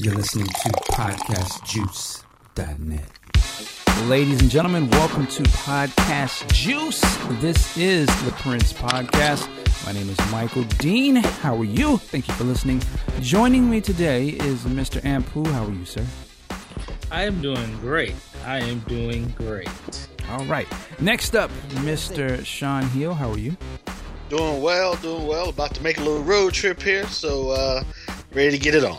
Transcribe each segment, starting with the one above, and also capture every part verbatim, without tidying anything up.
You're listening to podcast juice dot net. Ladies and gentlemen, welcome to Podcast Juice. This is the Prince Podcast. My name is Michael Dean. How are you? Thank you for listening. Joining me today is Mister Ampu. How are you, sir? I am doing great. I am doing great. All right. Next up, Mister Sean Hill. How are you? Doing well, doing well. About to make a little road trip here, so uh, ready to get it on.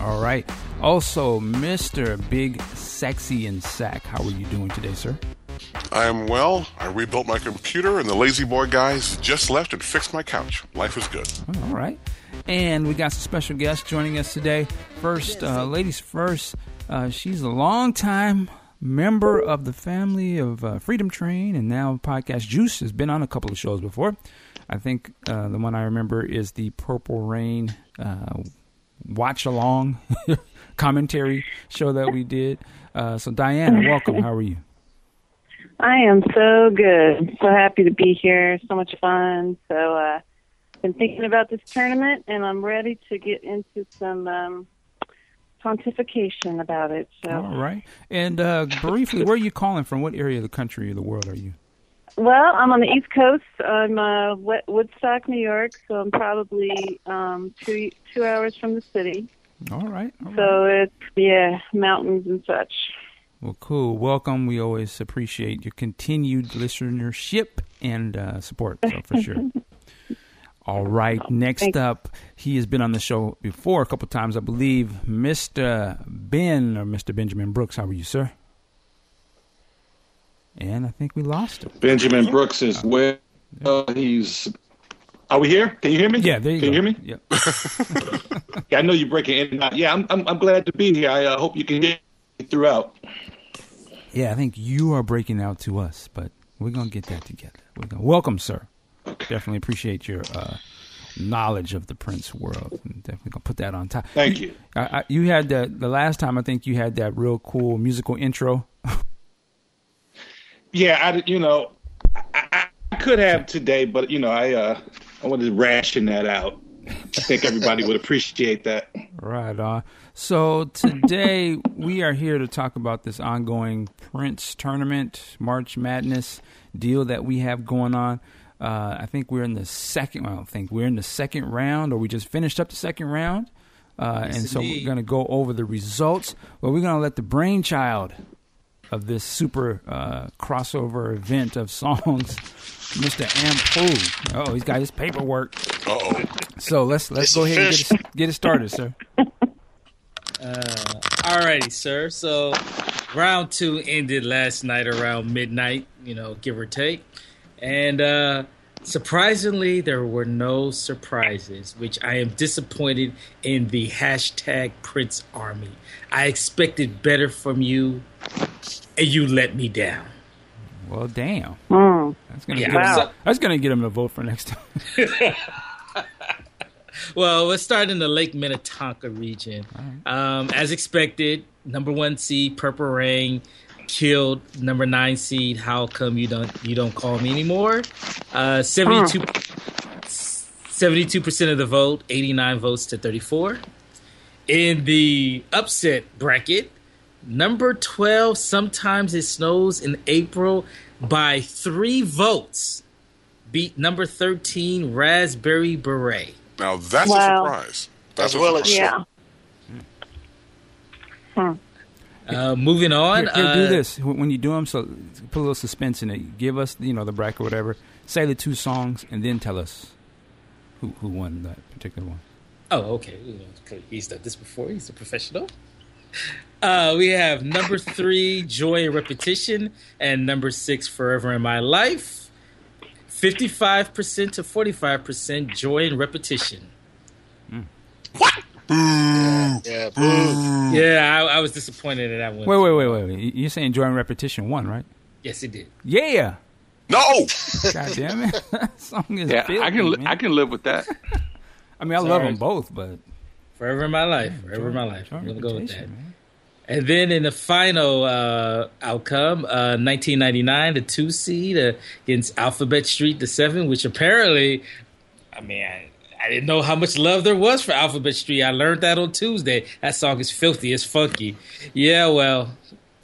All right. Also, Mister Big Sexy and Sack, how are you doing today, sir? I am well. I rebuilt my computer, and the lazy boy guys just left and fixed my couch. Life is good. All right. And we got some special guests joining us today. First, uh, ladies first, uh, she's a long-time member of the family of uh, Freedom Train, and now Podcast Juice has been on a couple of shows before. I think uh, the one I remember is the Purple Rain uh watch along commentary show that we did. Uh, so Diane, welcome. How are you? I am so good. So happy to be here. So much fun. So uh been thinking about this tournament, and I'm ready to get into some um, pontification about it. So. All right. And uh, briefly, where are you calling from? What area of the country or the world are you? Well, I'm on the East Coast. I'm uh, Woodstock, New York, so I'm probably um, two two hours from the city. All right. All so right. It's, yeah, mountains and such. Well, cool. Welcome. We always appreciate your continued listenership and uh, support, so for sure. All right. Next Thanks. up, he has been on the show before a couple times, I believe, Mister Ben or Mister Benjamin Brooks. How are you, sir? And I think we lost him. Benjamin Brooks is well. Uh, he's. Are we here? Can you hear me? Yeah, there you can go. Can you hear me? Yep. Yeah, I know you're breaking in and out. Yeah, I'm. I'm, I'm glad to be here. I uh, hope you can hear me throughout. Yeah, I think you are breaking out to us, but we're gonna get that together. We're gonna, welcome, sir. Definitely appreciate your uh, knowledge of the Prince world. I'm definitely gonna put that on top. Thank you. You, I, I, you had the, the last time. I think you had that real cool musical intro. Yeah, I, you know, I, I could have today, but, you know, I uh, I wanted to ration that out. I think everybody would appreciate that. Right on. So today we are here to talk about this ongoing Prince tournament, March Madness deal that we have going on. Uh, I think we're in the second, well, I don't think we're in the second round, or we just finished up the second round. Uh, yes, and so indeed. We're going to go over the results. Well, we're going to let the brainchild of this super uh, crossover event of songs, Mister Ampu. Oh, he's got his paperwork. Uh-oh. So let's let's it's go ahead fish. and get it, get it started, sir. Uh, all righty, sir. So round two ended last night around midnight, you know, give or take. And uh, surprisingly, there were no surprises, which I am disappointed in the hashtag Prince Army. I expected better from you, and you let me down. Well, damn. Mm. That's going yeah, wow. to get him to vote for next time. Well, let's start in the Lake Minnetonka region. Right. Um, as expected, number one seed Purple Rain killed number nine seed How Come You Don't You Don't Call Me Anymore. Uh, seventy-two, mm. seventy-two percent of the vote, eighty-nine votes to thirty-four. In the upset bracket, number twelve, Sometimes It Snows in April, by three votes, beat number thirteen, Raspberry Beret. Now, that's wow. a surprise. That's as well as yeah. Hmm. Uh, moving on. Here, here, uh, do this. When you do them, so put a little suspense in it. Give us, you know, the bracket or whatever. Say the two songs and then tell us who, who won that particular one. Oh, okay. He's done this before. He's a professional. Uh, we have number three, Joy and Repetition, and number six, Forever in My Life. fifty-five percent to forty-five percent, Joy and Repetition. Mm. What? Yeah, yeah, boo. yeah I, I was disappointed in that one. Wait, wait, wait, wait, wait. You're saying Joy and Repetition won, right? Yes, it did. Yeah. No. God damn it. That song is yeah, filthy, I can li- man. I can live with that. I mean, I Sorry. love them both, but... Forever in My Life. Yeah, Forever in My Life. I'm going to go with that. Man. And then in the final uh, outcome, uh, nineteen ninety-nine, the two seed uh, against Alphabet Street, the seven, which apparently, I mean, I, I didn't know how much love there was for Alphabet Street. I learned that on Tuesday. That song is filthy. It's funky. Yeah, well,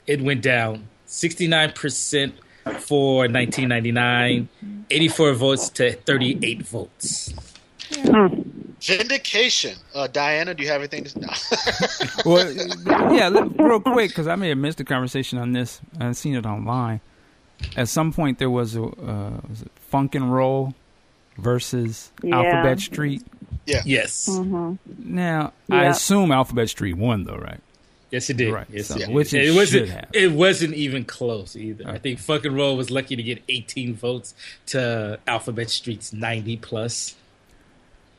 it went down. sixty-nine percent for nineteen ninety-nine, eighty-four votes to thirty-eight votes. Vindication. Uh, Diana, do you have anything to say? No. Well, yeah, real quick, because I may have missed the conversation on this. I've seen it online. At some point, there was a uh, was it Funk and Roll versus yeah. Alphabet Street. Yeah. Yes. Mm-hmm. Now, yep. I assume Alphabet Street won, though, right? Yes, it did. Right. Yes, so, yeah. Which it, it wasn't. Have. It wasn't even close either. Right. I think Funk and Roll was lucky to get eighteen votes to Alphabet Street's ninety plus.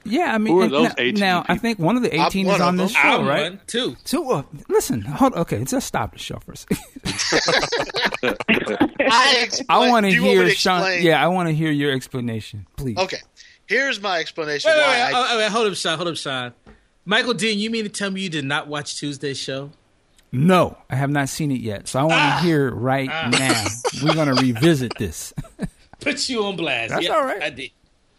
Yeah, I mean, Who are those now, now I think one of the eighteen I'm is on this show, I'm right? One, two, two. Uh, listen, hold. Okay, just stop the show for a second. I, I want to hear Sean. Yeah, I want to hear your explanation, please. Okay, here's my explanation. Wait, wait, wait, wait, I, oh, wait, hold up, Sean. Hold up, Sean. Michael Dean, you mean to tell me you did not watch Tuesday's show? No, I have not seen it yet. So I want to ah, hear right ah. now. We're going to revisit this. Put you on blast. That's yep, all right. I did.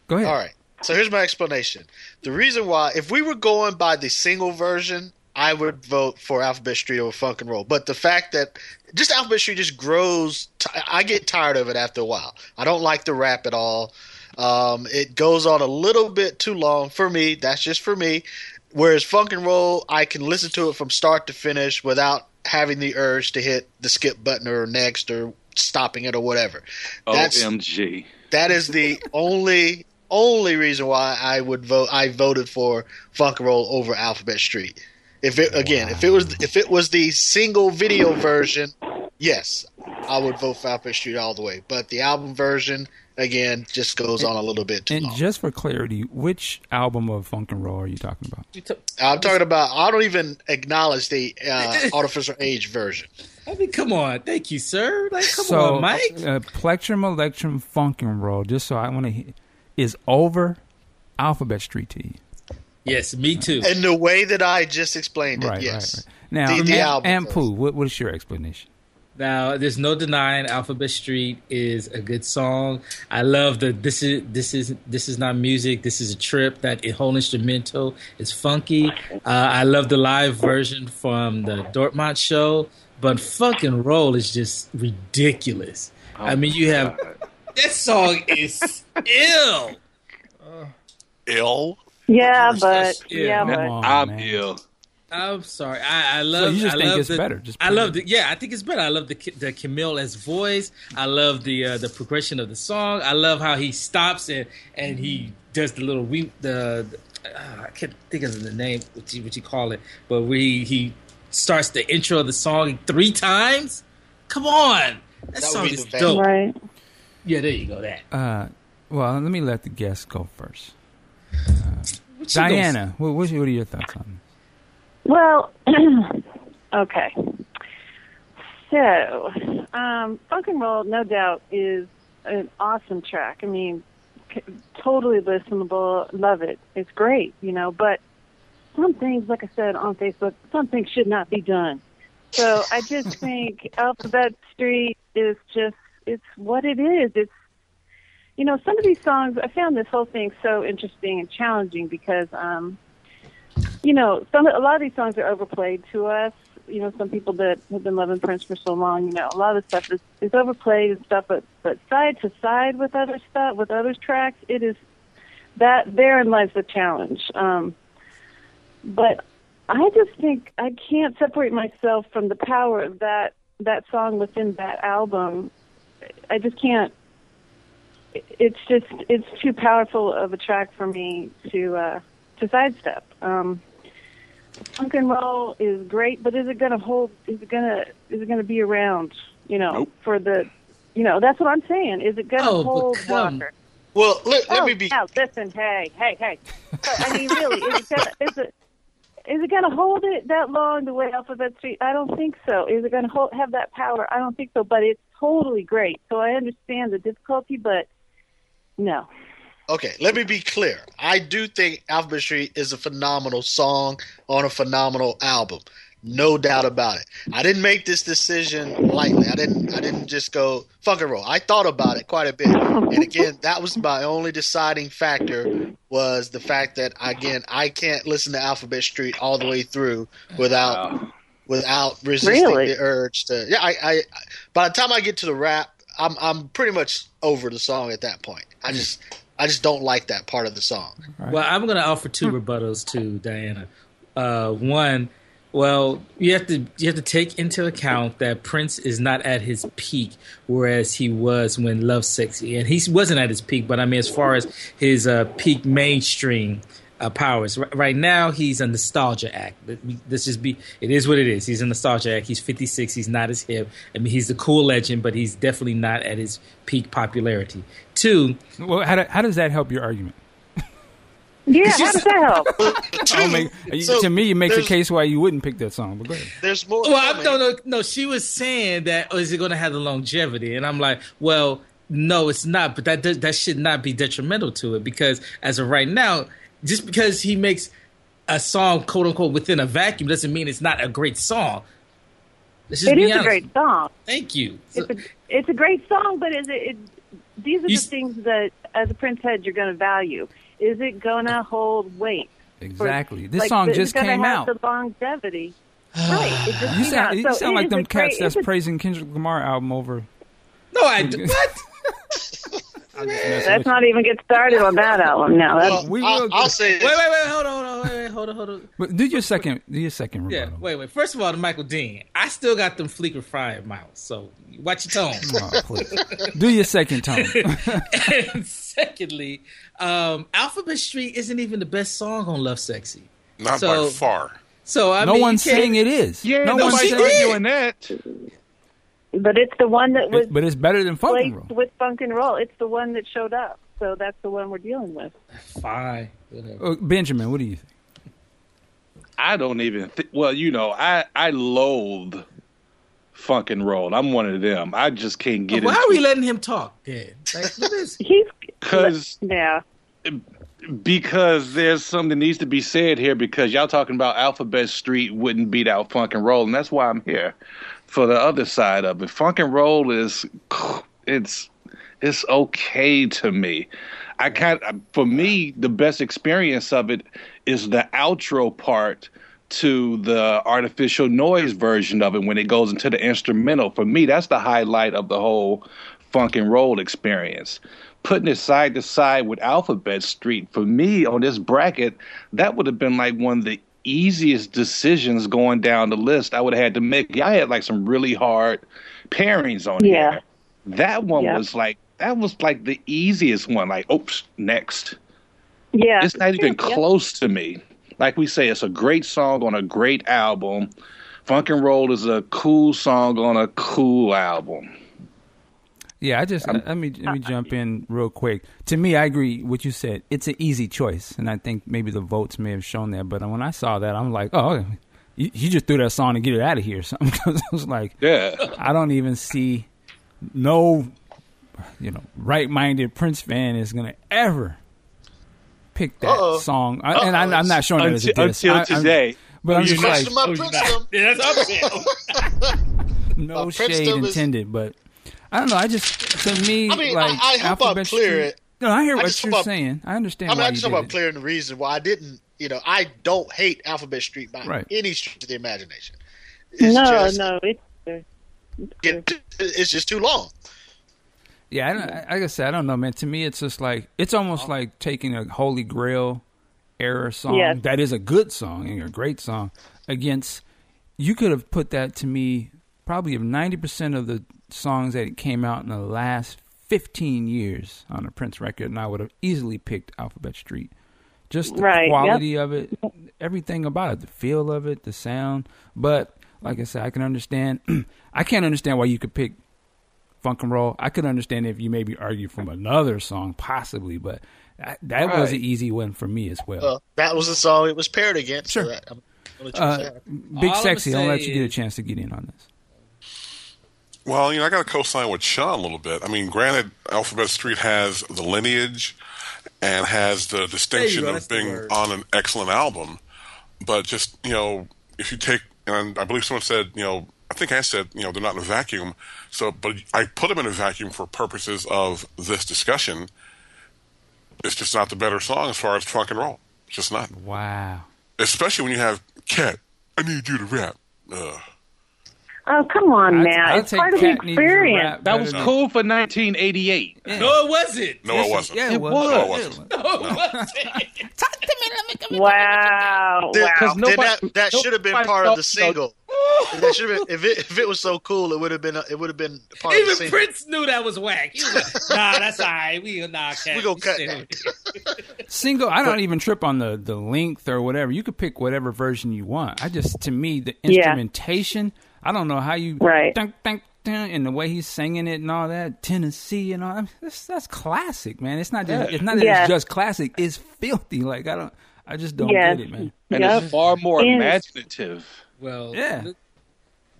Go ahead. All right. So here's my explanation. The reason why, if we were going by the single version, I would vote for Alphabet Street over Funk and Roll. But the fact that just Alphabet Street just grows, t- I get tired of it after a while. I don't like the rap at all. Um, it goes on a little bit too long for me. That's just for me. Whereas Funk and Roll, I can listen to it from start to finish without having the urge to hit the skip button or next or stopping it or whatever. That's, O M G. That is the only... Only reason why I would vote, I voted for Funk and Roll over Alphabet Street. If it again, wow. if it was if it was the single video version, yes, I would vote for Alphabet Street all the way. But the album version, again, just goes and, on a little bit too and long. And just for clarity, which album of Funk and Roll are you talking about? I'm talking about. I don't even acknowledge the uh, Art Official Age version. I mean, come on. Thank you, sir. Like, come so, on, Mike. Uh, Plectrum, Electrum, Funk and Roll. Just so I want to. He- is over Alphabet Street to you. Yes, me too. And the way that I just explained it, right, yes. Right, right. Now, Ampu, what, what is your explanation? Now, there's no denying Alphabet Street is a good song. I love the this is this is this is not music. This is a trip. That whole instrumental is funky. Uh, I love the live version from the Dortmund show, but fucking Roll is just ridiculous. Oh, I mean, you have. That song is ill. Uh, ill? Yeah, but ill. yeah, but on, I'm man. ill. I'm sorry. I, I love. So you just I think love it's the, better? Just I love the. Yeah, I think it's better. I love the the Camille's voice. I love the uh, the progression of the song. I love how he stops and and he does the little weep. The, the uh, I can't think of the name. What you, what you call it? But we he starts the intro of the song three times. Come on, that, that song is dope. Right. Yeah, there you go. That. Uh, well, let me let the guests go first. Uh, Diana, what, what are your thoughts on this? Well, okay. So, um, Funk and Roll, no doubt, is an awesome track. I mean, c- totally listenable. Love it. It's great, you know. But some things, like I said on Facebook, some things should not be done. So I just think Alphabet Street is just. It's what it is. It's, you know, some of these songs, I found this whole thing so interesting and challenging because, um, you know, some a lot of these songs are overplayed to us. You know, some people that have been loving Prince for so long, you know, a lot of the stuff is, is overplayed and stuff, but, but side to side with other stuff, with other tracks, it is that therein lies the challenge. Um, but I just think I can't separate myself from the power of that, that song within that album. I just can't. It's just it's too powerful of a track for me to uh, to sidestep. Um, Funk and Roll is great, but is it going to hold? Is it going to is it going to be around? You know, nope. for the, you know, that's what I'm saying. Is it going to oh, hold Walker? Well, let, let oh, me be. Now, listen, hey, hey, hey. But, I mean, really, is it gonna, is it is it going to hold it that long? The way Alphabet Street? I don't think so. Is it going to hold have that power? I don't think so. But it's totally great. So I understand the difficulty, but no. Okay, let me be clear. I do think Alphabet Street is a phenomenal song on a phenomenal album. No doubt about it. I didn't make this decision lightly. I didn't I didn't just go fuck and roll. I thought about it quite a bit. And again, that was my only deciding factor, was the fact that, again, I can't listen to Alphabet Street all the way through without wow. without resisting really? the urge to. Yeah, I, I by the time I get to the rap, I'm I'm pretty much over the song at that point. I just I just don't like that part of the song. Right. Well, I'm going to offer two rebuttals to Diana. Uh, one, well, you have to you have to take into account that Prince is not at his peak, whereas he was when Love Sexy, and he wasn't at his peak. But I mean, as far as his uh, peak mainstream uh, powers, R- right now he's a nostalgia act. Let's just be, it is what it is. He's a nostalgia act. He's fifty-six. He's not as hip. I mean, he's the cool legend, but he's definitely not at his peak popularity. Two. Well, how, do, how does that help your argument? Yeah, how does that help? oh, make, you, so to me, it makes a case why you wouldn't pick that song. But go ahead. There's more. Well, I don't know. No, she was saying that, oh, is it going to have the longevity? And I'm like, well, no, it's not. But that that should not be detrimental to it, because as of right now, just because he makes a song, quote unquote, within a vacuum doesn't mean it's not a great song. Let's just it be is honest. A great song. Thank you. It's, so, a, it's a great song, but is it? it these are you, the things that, as a Prince head, you're going to value. Is it gonna hold weight? Exactly. For, this like, song just came out. The longevity, right? It just you sound, you so sound like them cats great, that's praising Kendrick Lamar album over. No, I do. What? Let's not even get started on that album now. That's, well, we will I'll, I'll say. Wait, wait, wait, hold on, hold on, wait, hold on, hold on. But do your second, do your second. Yeah, rebuttal. wait, wait. First of all, to Michael Dean, I still got them fleeker fire miles. So watch your tone. Oh, please. Do your second tone. And secondly, um, Alphabet Street isn't even the best song on Love Sexy. Not so, by far. So I no mean, one's saying it is. Yeah, no nobody's arguing that. But it's the one that was. It, but it's better than funk and roll. With funk and roll, it's the one that showed up. So that's the one we're dealing with. Fine. Uh, Benjamin, what do you think? I don't even. Th- well, you know, I I loathe funk and roll. I'm one of them. I just can't get. Why into are we letting him talk? Yeah, like, he's because yeah. Because there's something that needs to be said here. Because y'all talking about Alphabet Street wouldn't beat out funk and roll, and that's why I'm here. For the other side of it, funk and roll is it's it's okay to me. I can't. For me, the best experience of it is the outro part to the artificial noise version of it when it goes into the instrumental. For me, that's the highlight of the whole funk and roll experience. Putting it side to side with Alphabet Street, for me on this bracket, that would have been like one of the easiest decisions going down the list I would have had to make. Y'all had like some really hard pairings on yeah. here. That one yeah. was like that was like the easiest one. Like, oops, next. Yeah, it's not even yeah. close to me. Like we say, it's a great song on a great album. Funk and Roll is a cool song on a cool album. Yeah, I just um, let me let me jump in real quick. To me, I agree with what you said. It's an easy choice, and I think maybe the votes may have shown that. But when I saw that, I'm like, oh, you, you just threw that song to get it out of here or something. Because I was like, yeah, I don't even see no, you know, right-minded Prince fan is gonna ever pick that Uh-oh. song. I, and I'm, I'm not showing it as a diss until I, today. I'm, but I'm you just like, my oh, yeah, that's no my shade intended, is- but. I don't know. I just, to me, I mean, like, I, I hope I'm clear. Street, no, I hear what I you're about, saying. I understand. I mean, why I just hope I'm clearing the reason why I didn't. You know, I don't hate Alphabet Street by right. any stretch of the imagination. It's no, just, no, it's, it's, it, it's just too long. Yeah, I don't, like I said, I don't know, man. To me, it's just like it's almost oh. like taking a Holy Grail era song yes. that is a good song and a great song against. You could have put that to me probably of ninety percent of the songs that came out in the last fifteen years on a Prince record, and I would have easily picked Alphabet Street. Just the right, quality yep. of it, everything about it, the feel of it, the sound. But like I said, I can understand. I can't understand why you could pick Funk and Roll. I could understand if you maybe argue from another song, possibly, but that, that right. was an easy one for me as well. well. That was the song it was paired against. Sure. So that, I'm, I'm uh, Big All Sexy, I'll let you get a chance to get in on this. Well, you know, I got to co-sign with Sean a little bit. I mean, granted, Alphabet Street has the lineage and has the distinction of being on an excellent album. But just, you know, if you take and I believe someone said, you know, I think I said, you know, they're not in a vacuum. So, but I put them in a vacuum for purposes of this discussion. It's just not the better song as far as funk and roll. It's just not. Wow. Especially when you have Cat, I need you to rap. Ugh. Oh, come on, Matt. I'd, I'd it's part of the experience. That was cool for nineteen eighty-eight. Yeah. No, it wasn't. No, it wasn't. Yeah, it, it was. was. No, it wasn't. No, it wasn't. Talk to me. Let me come Wow. There, wow. Nobody, that that should have been part of the single. That should have been, if it if it was so cool, it would have been a, it would have been part Even of the single. Even Prince knew that was whack. He was like, nah, that's all right. We nah, Cat. We gonna cut that. Single. I don't even trip on the the length or whatever. You could pick whatever version you want. I just to me the instrumentation. Yeah. I don't know how you right. dunk, dunk, dunk, and the way he's singing it and all that Tennessee and all that, that's, that's classic, man. It's not just yeah. it's not that yeah. it's just classic. It's filthy. Like I don't, I just don't yes. get it, man. And yep. it's far more and imaginative. Well, yeah, let,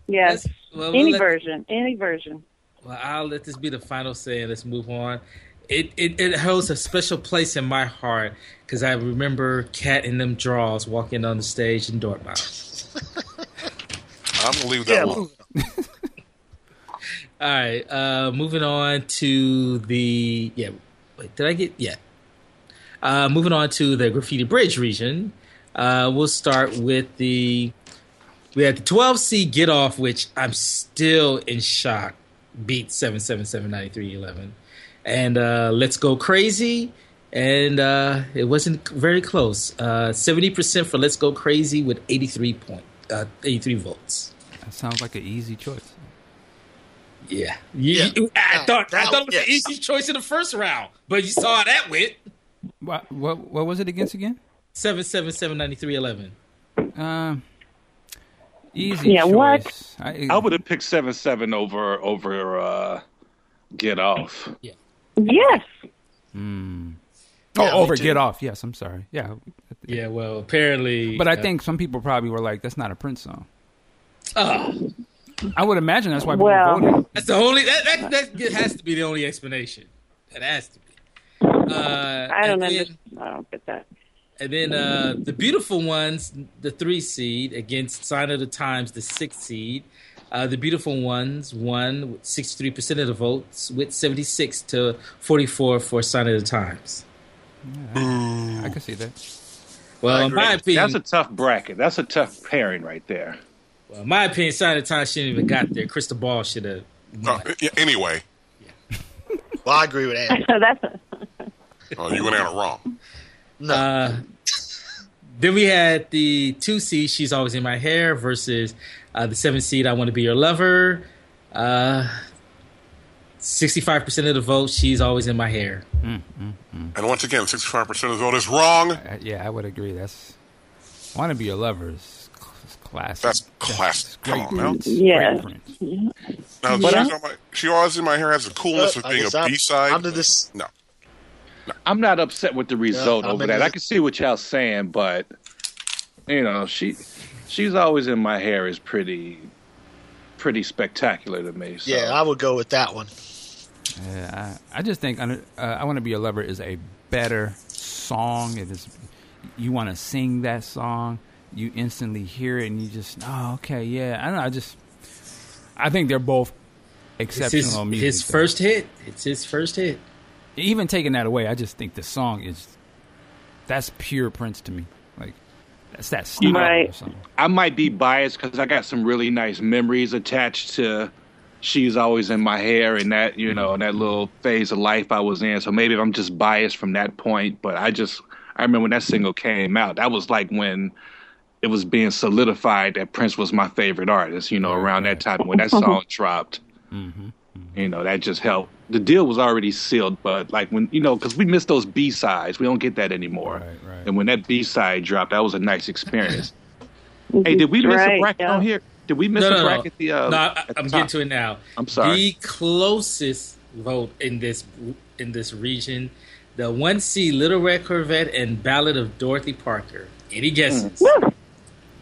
yes. Well, any we'll version, let, any version. Well, I'll let this be the final say, and let's move on. It it, it holds a special place in my heart because I remember Cat and them draws walking on the stage in Dortmund. I'm going to leave that alone. Yeah. All right. Uh, moving on to the... Yeah. Wait, did I get... Yeah. Uh, moving on to the Graffiti Bridge region. Uh, we'll start with the... We had the twelve C Get Off, which I'm still in shock. Beat seven seven seven nine three one one. And uh, Let's Go Crazy. And uh, it wasn't very close. Uh, seventy percent for Let's Go Crazy with eighty-three points. Uh, eighty-three volts. That sounds like an easy choice. Yeah, yeah. yeah. I thought I thought it was yes. an easy choice in the first round, but you saw how that went. What what what was it against again? Seven seven seven ninety three eleven. Um, uh, easy. Yeah, choice. What? I, I would have picked seven seven over over uh, Get Off. Yeah. Yes. Hmm. Yeah, oh, over Get too. Off. Yes, I'm sorry. Yeah. Yeah, well, apparently... But I uh, think some people probably were like, that's not a Prince song. Uh, I would imagine that's why people well, voted. That's the only... That, that, that has to be the only explanation. That has to be. Uh, I don't understand. I don't get that. And then uh, the Beautiful Ones, the three seed, against Sign of the Times, the six seed. Uh, the Beautiful Ones won with sixty-three percent of the votes with seventy-six to forty-four for Sign of the Times. Yeah, I, I can see that. Well, in my opinion... That's a tough bracket. That's a tough pairing right there. Well, in my opinion, Sign of the Times shouldn't even got there. Crystal Ball should have... Uh, yeah, anyway. Yeah. Well, I agree with Anna. a... Oh, you and Anna wrong. No. Uh, then we had the two seed, She's Always in My Hair, versus uh, the seven seed, I Want to Be Your Lover. Uh, sixty-five percent of the vote, She's Always in My Hair. Mm, mm, mm. And once again, sixty-five percent of the vote is wrong. Uh, yeah, I would agree. That's I Want to Be Your Lover is classic. That's classic. That's Come on, Prince. Yeah. yeah. Now, but she's, my, she always in my hair has the coolness uh, of being a I'm, B-side. I'm this. No. no. I'm not upset with the result yeah, over that. This. I can see what y'all saying, but, you know, she she's always in my hair is pretty... pretty spectacular to me. So. Yeah, I would go with that one. Yeah, I, I just think uh, I Want to Be a Lover is a better song. It is. You want to sing that song, you instantly hear it, and you just, oh, okay, yeah. I don't know, I just, I think they're both exceptional it's his, music. His though. first hit. It's his first hit. Even taking that away, I just think the song is, that's pure Prince to me. Like, It's that style right. or something. I might be biased because I got some really nice memories attached to She's Always in My Hair and that, you know, and that little phase of life I was in. So maybe I'm just biased from that point. But I just, I remember when that single came out, that was like when it was being solidified that Prince was my favorite artist, you know, around that time when that song dropped. Mm-hmm. You know, that just helped. The deal was already sealed, but like when, you know, because we miss those B-sides. We don't get that anymore. Right, right. And when that B-side dropped, that was a nice experience. Hey, did we miss right, a bracket yeah. on here? Did we miss no, no, a bracket? No, the, uh, no I, I'm getting to it now. I'm sorry. The closest vote in this in this region, the one C, Little Red Corvette and Ballad of Dorothy Parker. Any guesses? Mm.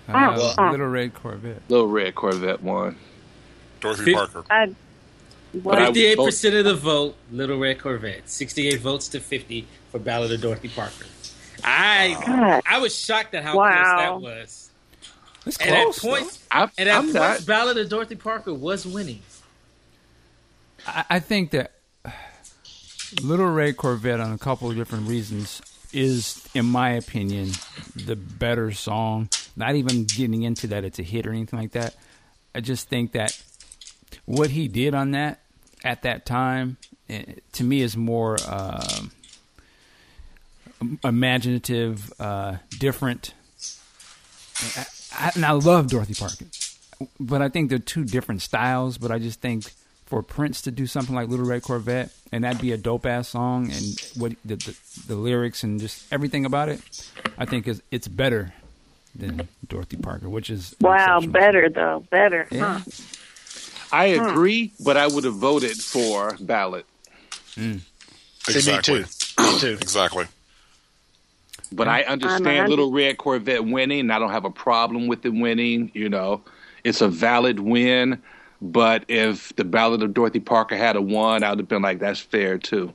Uh, uh, Little Red Corvette. Little Red Corvette won. Dorothy Fifth, Parker. Uh, Fifty-eight percent of the vote, Little Red Corvette. Sixty-eight votes to fifty for Ballad of Dorothy Parker. I God. I was shocked at how wow. close that was. It's and close, at points, I, and at I'm points not. Ballad of Dorothy Parker was winning. I, I think that Little Ray Corvette, on a couple of different reasons, is, in my opinion, the better song. Not even getting into that it's a hit or anything like that. I just think that what he did on that at that time, to me, is more uh, imaginative, uh, different. I, I, and I love Dorothy Parker, but I think they're two different styles. But I just think for Prince to do something like Little Red Corvette, and that'd be a dope ass song, and what the, the the lyrics and just everything about it, I think is it's better than Dorothy Parker, which is wow, better though, better. Yeah. Huh. I agree, hmm. but I would have voted for Ballad. Mm. Exactly. Me too. Me too. Exactly. But I understand Little Red Corvette winning. I don't have a problem with it winning. You know, it's a valid win. But if the Ballad of Dorothy Parker had a won, I would have been like, that's fair too.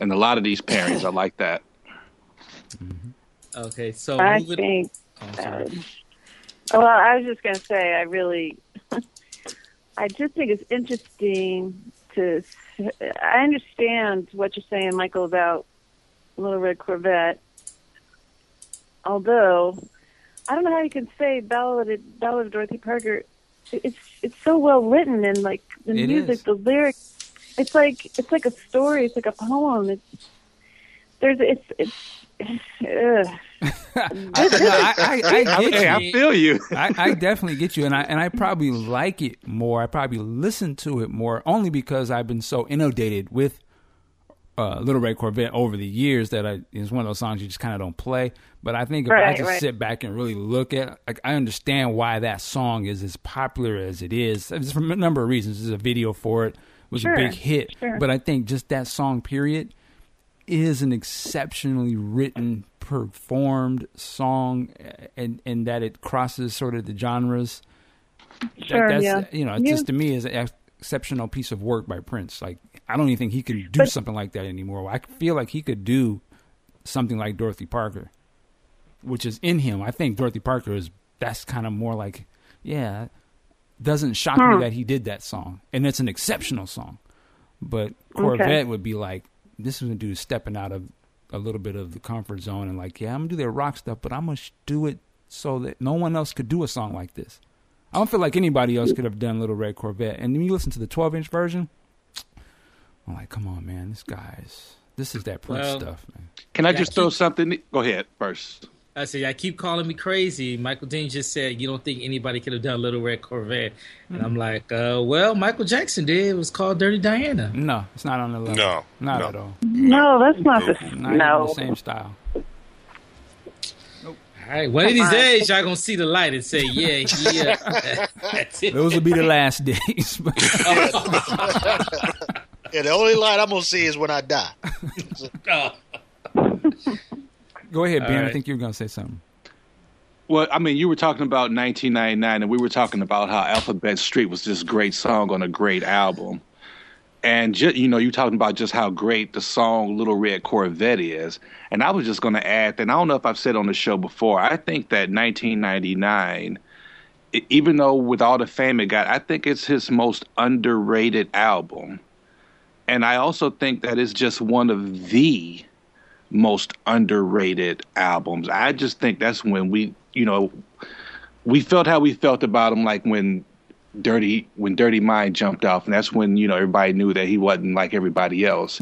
And a lot of these pairings are like that. Mm-hmm. Okay, so I moving... think. Oh, uh, well, I was just going to say, I really, I just think it's interesting to. I understand what you're saying, Michael, about Little Red Corvette. Although, I don't know how you can say Ballad, Ballad of Dorothy Parker. It's it's so well written, and like the it music, is. the lyrics. It's like it's like a story. It's like a poem. It's there's it's it's. it's uh. I, no, I, I, I, get hey, you. I feel you. I, I definitely get you, and I and I probably like it more. I probably listen to it more only because I've been so inundated with Uh, Little Red Corvette over the years that I is one of those songs you just kind of don't play. But I think if right, I just right. sit back and really look at, like, I understand why that song is as popular as it is. It's for a number of reasons. There's a video for it, it was sure, a big hit. Sure. But I think just that song, period, is an exceptionally written, performed song, and and that it crosses sort of the genres. Sure, that, that's, yeah. You know, it's yeah. just to me is an exceptional piece of work by Prince. Like, I don't even think he could do but, something like that anymore. I feel like he could do something like Dorothy Parker, which is in him. I think Dorothy Parker is, that's kind of more like, yeah, doesn't shock huh. me that he did that song. And it's an exceptional song. But Corvette okay. would be like, this is a dude stepping out of a little bit of the comfort zone and like, yeah, I'm going to do their rock stuff, but I'm going to do it so that no one else could do a song like this. I don't feel like anybody else could have done Little Red Corvette. And then you listen to the twelve-inch version, I'm like, come on, man, this guy's, this is that Prince well, stuff, man. Can I just I keep, throw something? Go ahead, first. I say, I keep calling me crazy. Michael Dean just said, you don't think anybody could have done Little Red Corvette. Mm-hmm. And I'm like, uh, well, Michael Jackson did. It was called Dirty Diana. No, it's not on the level. No. Not no. at all. No, that's not the, not no. the same style. Nope. All right, one of these days, y'all going to see the light and say, yeah, yeah. That's it. Those will be the last days. Yeah, the only light I'm gonna see is when I die. Go ahead, Ben. Right. I think you were gonna say something. Well, I mean, you were talking about nineteen ninety-nine, and we were talking about how Alphabet Street was this great song on a great album, and ju- you know, you talking about just how great the song "Little Red Corvette" is, and I was just gonna add that I don't know if I've said on the show before. I think that nineteen ninety-nine, even though with all the fame it got, I think it's his most underrated album. And I also think that it's just one of the most underrated albums. I just think that's when we, you know, we felt how we felt about him, like when Dirty when Dirty Mind jumped off. And that's when, you know, everybody knew that he wasn't like everybody else.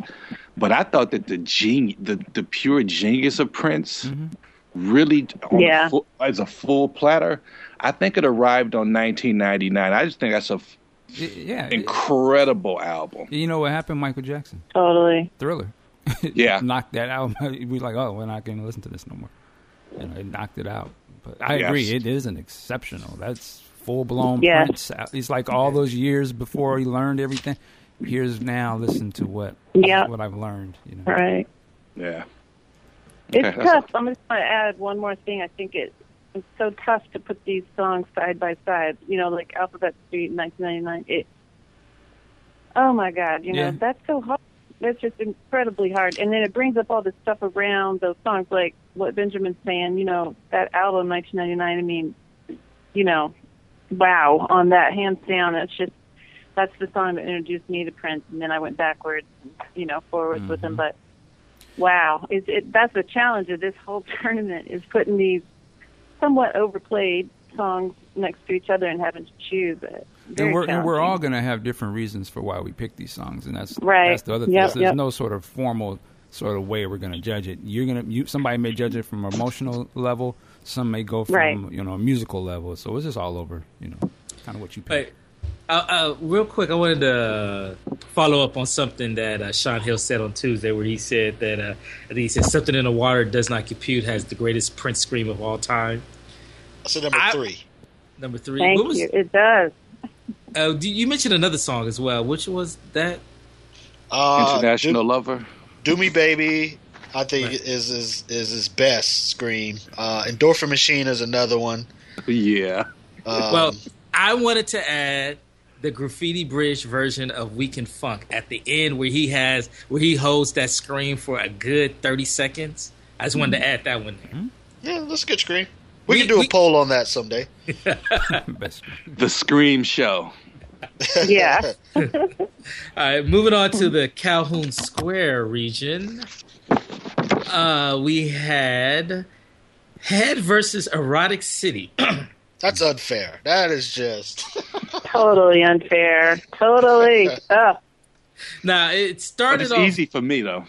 But I thought that the geni- the, the pure genius of Prince mm-hmm. really, yeah. full, as a full platter, I think it arrived on nineteen ninety-nine. I just think that's a... It, yeah, incredible it, album. You know what happened, Michael Jackson? Totally. Thriller. Yeah, knocked that album. We were like, oh, we're not going to listen to this no more. And it knocked it out. But I yes. agree, it is an exceptional. That's full blown yes. Prince. It's like all those years before he learned everything. Here's now. Listen to what yep. what I've learned. You know, right? Yeah. It's okay, tough. A- I'm just going to add one more thing. I think it. It's so tough to put these songs side by side, you know, like Alphabet Street in nineteen ninety-nine. It, oh, my God, you yeah. know, that's so hard. That's just incredibly hard. And then it brings up all this stuff around those songs, like what Benjamin's saying, you know, that album, nineteen ninety-nine, I mean, you know, wow, on that, hands down. It's just, that's the song that introduced me to Prince, and then I went backwards, you know, forwards mm-hmm. with him. But wow, it, it, that's the challenge of this whole tournament, is putting these somewhat overplayed songs next to each other and having to choose it. And we're, and we're all going to have different reasons for why we pick these songs, and that's right. That's the other thing. Yep, There's yep. no sort of formal sort of way we're going to judge it. You're going to you, somebody may judge it from an emotional level. Some may go from right. you know a musical level. So it's just all over, you know, kind of what you pick. Hey. Uh, uh, real quick, I wanted to uh, follow up on something that uh, Sean Hill said on Tuesday, where he said that uh, I think he said "Something in the Water Does Not Compute" has the greatest Prince scream of all time. So number I, three. Number three. Thank what was, you. It does. Uh, do, you mentioned another song as well. Which was that? Uh, International do, Lover. Do Me Baby, I think, right. is, is is his best scream. Uh, Endorphin Machine is another one. Yeah. Um, well, I wanted to add the Graffiti Bridge version of "We Can Funk" at the end, where he has where he holds that scream for a good thirty seconds. I just wanted mm-hmm. to add that one there. Yeah, that's a good scream. We, we can do we, a poll on that someday. The Scream Show. Yeah. All right, moving on to the Calhoun Square region. Uh, we had Head versus Erotic City. That's unfair. That is just totally unfair. Totally. Oh. Now it started. It's off, easy for me though.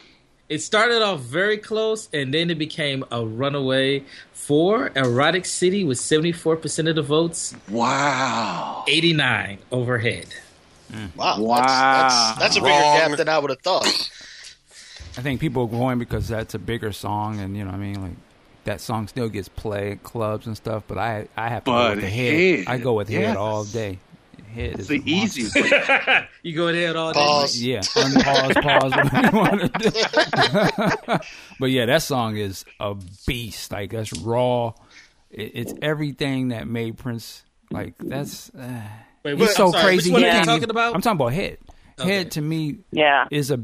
It started off very close, and then it became a runaway for Erotic City with seventy-four percent of the votes. Wow. Eighty-nine overhead. Mm. Wow. Wow. That's, that's, that's a bigger gap than I would have thought. I think people are going because that's a bigger song, and you know what I mean, like. That song still gets played at clubs and stuff, but I I have to but go with the head. head. I go with yes. head all day. Head it's is the easiest. You go with head all pause. day? Yeah. Unpause, pause, whatever you want to do. But yeah, that song is a beast. Like, that's raw. It, it's everything that made Prince, like, that's, uh, Wait, he's so sorry, crazy. What are you talking about? I'm talking about Head. Okay. Head, to me, yeah. is a,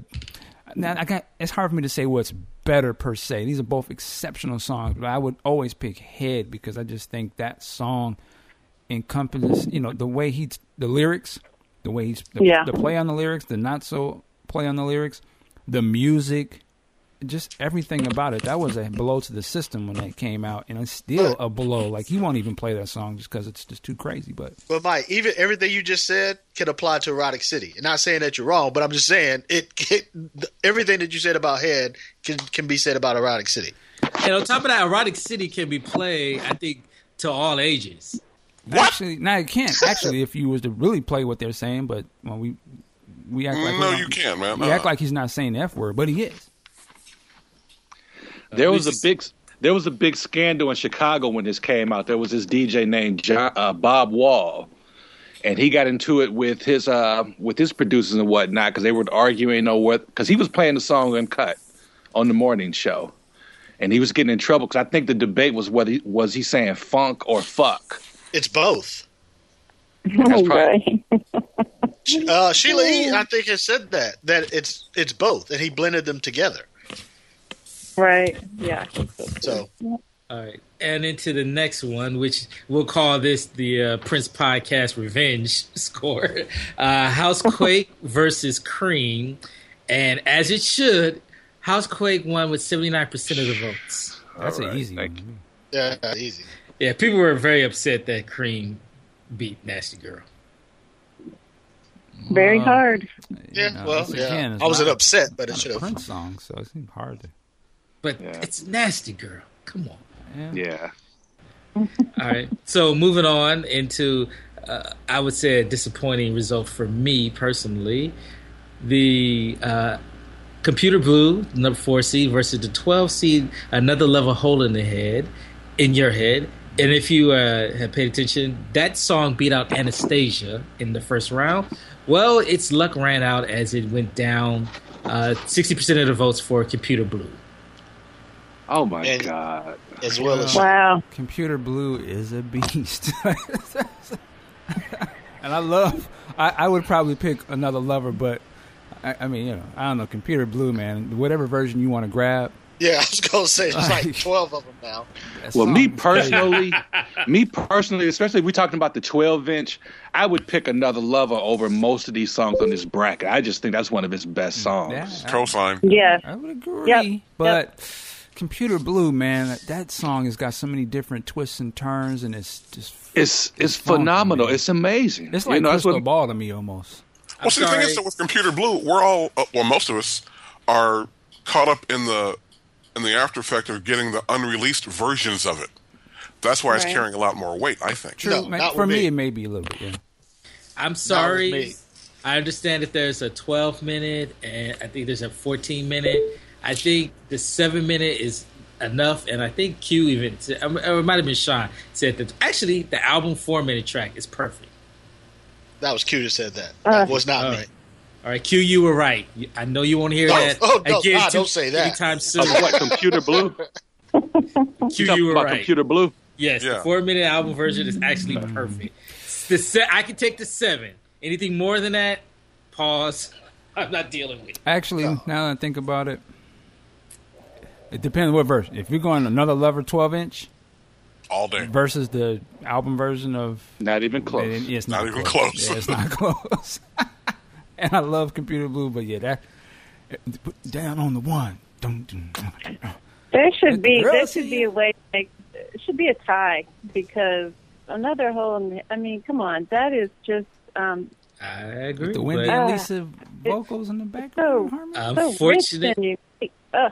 now I got, it's hard for me to say what's better per se. These are both exceptional songs, but I would always pick Head because I just think that song encompasses, you know, the way he, the lyrics, the way he's, the, yeah. the play on the lyrics, the not so play on the lyrics, the music, just everything about it. That was a blow to the system when that came out, and it's still a blow. Like, he won't even play that song just because it's just too crazy. But, but Mike, even everything you just said can apply to Erotic City. And not saying that you're wrong, but I'm just saying it. it everything that you said about Head can, can be said about Erotic City. And on top of that, Erotic City can be played, I think, to all ages. What? Actually, no, it can't. Actually, if you was to really play what they're saying, but when we we act like no, you can't, man. We uh-huh. act like he's not saying the F word, but he is. There was a big, there was a big scandal in Chicago when this came out. There was this D J named John, uh, Bob Wall, and he got into it with his uh, with his producers and whatnot because they were arguing over because he was playing the song uncut on the morning show, and he was getting in trouble because I think the debate was whether he, was he saying funk or fuck. It's both. That's probably, uh, Sheila E, I think, has said that that it's it's both, and he blended them together. Right. Yeah. So. All right, and into the next one, which we'll call this the uh, Prince Podcast Revenge score. Uh, Housequake versus Cream, and as it should, Housequake won with seventy-nine percent of the votes. That's right, an easy one. Yeah, easy. Yeah, people were very upset that Cream beat Nasty Girl. Very uh, hard. Yeah. You know, well, yeah. Again, I wasn't upset, but it should have. Prince song, so it seemed hard to. But yeah. It's Nasty Girl. Come on. Yeah. All right. So moving on into, uh, I would say, a disappointing result for me personally. The uh, Computer Blue, number four seed, versus the twelve seed, Another Level Hole in the Head, in your head. And if you uh, have paid attention, that song beat out Anastasia in the first round. Well, its luck ran out as it went down uh, sixty percent of the votes for Computer Blue. Oh my and, God! As well as wow, Computer Blue is a beast, and I love. I, I would probably pick Another Lover, but I, I mean, you know, I don't know. Computer Blue, man, whatever version you want to grab, Yeah, I was going to say, there's like twelve of them now. That's well, me personally, me personally, especially if we're talking about the twelve-inch, I would pick Another Lover over most of these songs on this bracket. I just think that's one of his best songs. Yeah, Coastline. Yeah. I would agree. Yep. But yep. Computer Blue, man, that, that song has got so many different twists and turns, and it's just... It's it's, it's phenomenal. Funky, it's amazing. It's like you know, Crystal what, Ball to me, almost. Well, I'm see, sorry. The thing is that with Computer Blue, we're all, uh, well, most of us are caught up in the... and the after effect of getting the unreleased versions of it. That's why right. it's carrying a lot more weight, I think. True. No, not for me, me, it may be a little bit, yeah. I'm sorry. I understand that there's a twelve-minute, and I think there's a fourteen-minute. I think the seven-minute is enough, and I think Q even, said, or it might have been Sean, said that actually the album four-minute track is perfect. That was Q that said that. Uh, that was not all me. Right. All right, Q, you were right. I know you won't hear oh, that oh, no, again nah, too, don't say that. Anytime soon. Of what, Computer Blue? Q, you, you were about right. Computer Blue? Yes, yeah. The four-minute album version is actually perfect. The se- I can take the seven. Anything more than that, pause. I'm not dealing with it. Actually, oh. now that I think about it, it depends on what version. If you're going Another Lover twelve-inch, all day versus the album version of... Not even close. It, it's not, not even close. close. Yeah, it's not close. And I love Computer Blue, but yeah, that down on the one. There should be there should be a way. Like, it should be a tie because Another Hole in the, I mean, come on, that is just. Um, I agree. With the Wendy and Lisa vocals in the background. So, unfortunately. So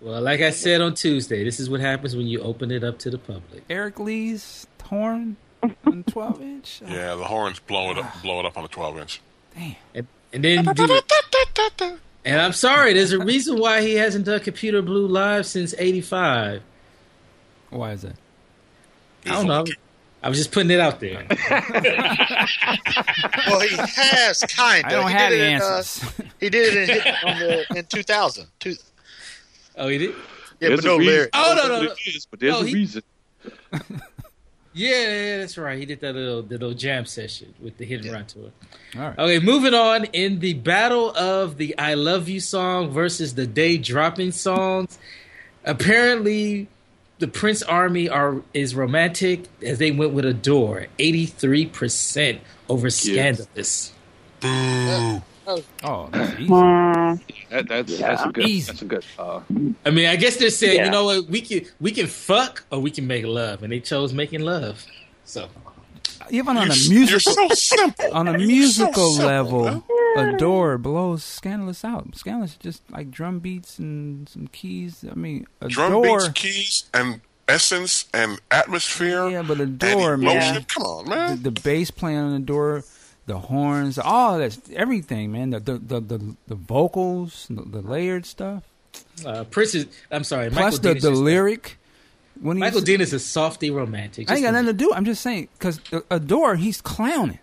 well, like I said on Tuesday, this is what happens when you open it up to the public. Eric Lee's horn on twelve-inch. Yeah, the horns blow it up, blow it up on the twelve-inch. And, and then, the, and I'm sorry, there's a reason why he hasn't done Computer Blue live since eighty-five. Why is that? I don't know. I was just putting it out there. Well, he has kind of. I don't he have did the it answers. In, uh, he did it in, on the, in two thousand. Two, oh, he did. Yeah, there's but no lyrics. Oh no, no, no. Is, but there's oh, a he, reason. Yeah, yeah, that's right. He did that little, little jam session with the Hit and Run tour. All right. Okay, moving on. In the battle of the I Love You song versus the Day Dropping songs, apparently the Prince Army are is romantic as they went with Adore, eighty-three percent over Scandalous. Yes. Boo. Oh, that's easy. That, that's, yeah. that's a good. Easy. That's a good. Uh, I mean, I guess they're saying, yeah. you know what, we can we can fuck or we can make love, and they chose making love. So even on you're, a musical, you're so simple. on a musical so level, Adore blows Scandalous out. Scandalous just like drum beats and some keys. I mean, Adore, drum beats, keys, and essence and atmosphere. Yeah, but Adore, man, come on, man. The, the bass playing on Adore. The horns, all that's everything, man. The the the, the, the vocals, the, the layered stuff. Uh, Prince is, I'm sorry. Plus Michael the, Dean the lyric. When he Michael Dean is a softy romantic. Just I ain't got nothing to do. I'm just saying because Adore, he's clowning.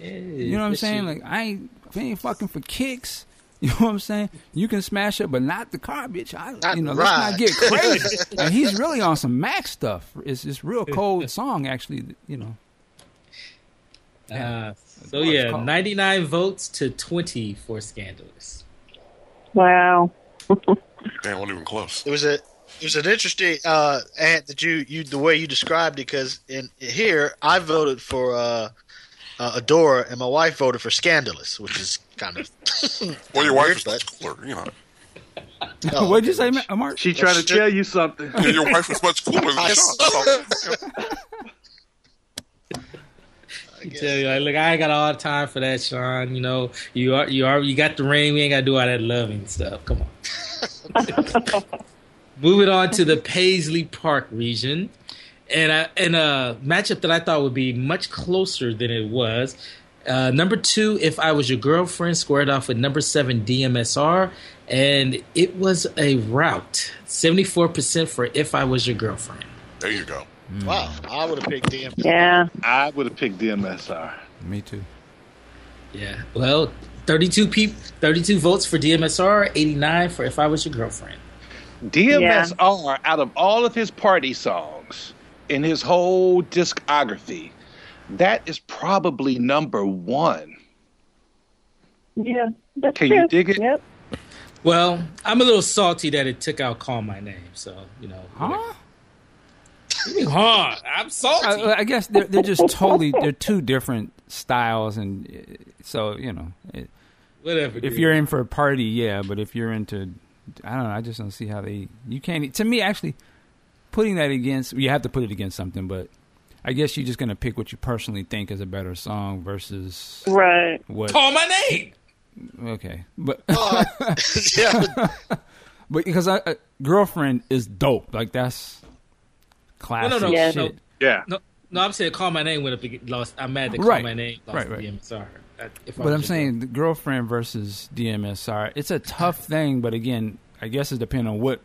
Yeah, you know what I'm saying? You. Like I ain't, I ain't fucking for kicks. You know what I'm saying? You can smash it, but not the car, bitch. I, not you know, right. Let's not get crazy. And he's really on some Mac stuff. It's this real cold song, actually. You know. Yeah. Uh, So, yeah, ninety-nine votes to twenty for Scandalous. Wow. Damn, wasn't even close. It was a, it was an interesting uh, ad that you, you, the way you described it, because in here I voted for uh, uh, Adore and my wife voted for Scandalous, which is kind of well, your wife is much cooler, you know. No, what'd you say, Mark? She tried to tell you something. Yeah, your wife was much cooler than Sean. I tell you, like, look, I ain't got all the time for that, Sean. You know, you are, you are, you got the ring. We ain't got to do all that loving stuff. Come on. Moving on to the Paisley Park region, and I, and a matchup that I thought would be much closer than it was. Uh, number two, If I Was Your Girlfriend, squared off with number seven, D M S R, and it was a rout. Seventy-four percent for If I Was Your Girlfriend. There you go. Mm. Wow, I would have picked D M S R. Yeah, I would have picked D M S R. Me too. Yeah. Well, thirty-two people, thirty-two votes for D M S R, eighty-nine for If I Was Your Girlfriend. D M S R, yeah. Out of all of his party songs in his whole discography, that is probably number one. Yeah, that's Can true. You dig it? Yep. Well, I'm a little salty that it took out Call My Name, so, you know. Huh? Huh? I'm salty. I, I guess they're, they're just totally, they're two different styles, and so, you know. It, Whatever. If dude. You're in for a party, yeah, but if you're into, I don't know, I just don't see how they, you can't, to me, actually, putting that against, you have to put it against something, but I guess you're just going to pick what you personally think is a better song versus. Right. What, Call My Name! Okay, but uh, yeah, but because I, I, Girlfriend is dope. Like that's classic. No, no, no, yeah. Shit. No, yeah. No, no, I'm saying Call My Name would have lost. I'm mad that right. Call My Name lost right, right. D M S R. If but I'm, I'm saying the Girlfriend versus D M S R. It's a tough thing, but again, I guess it depends on what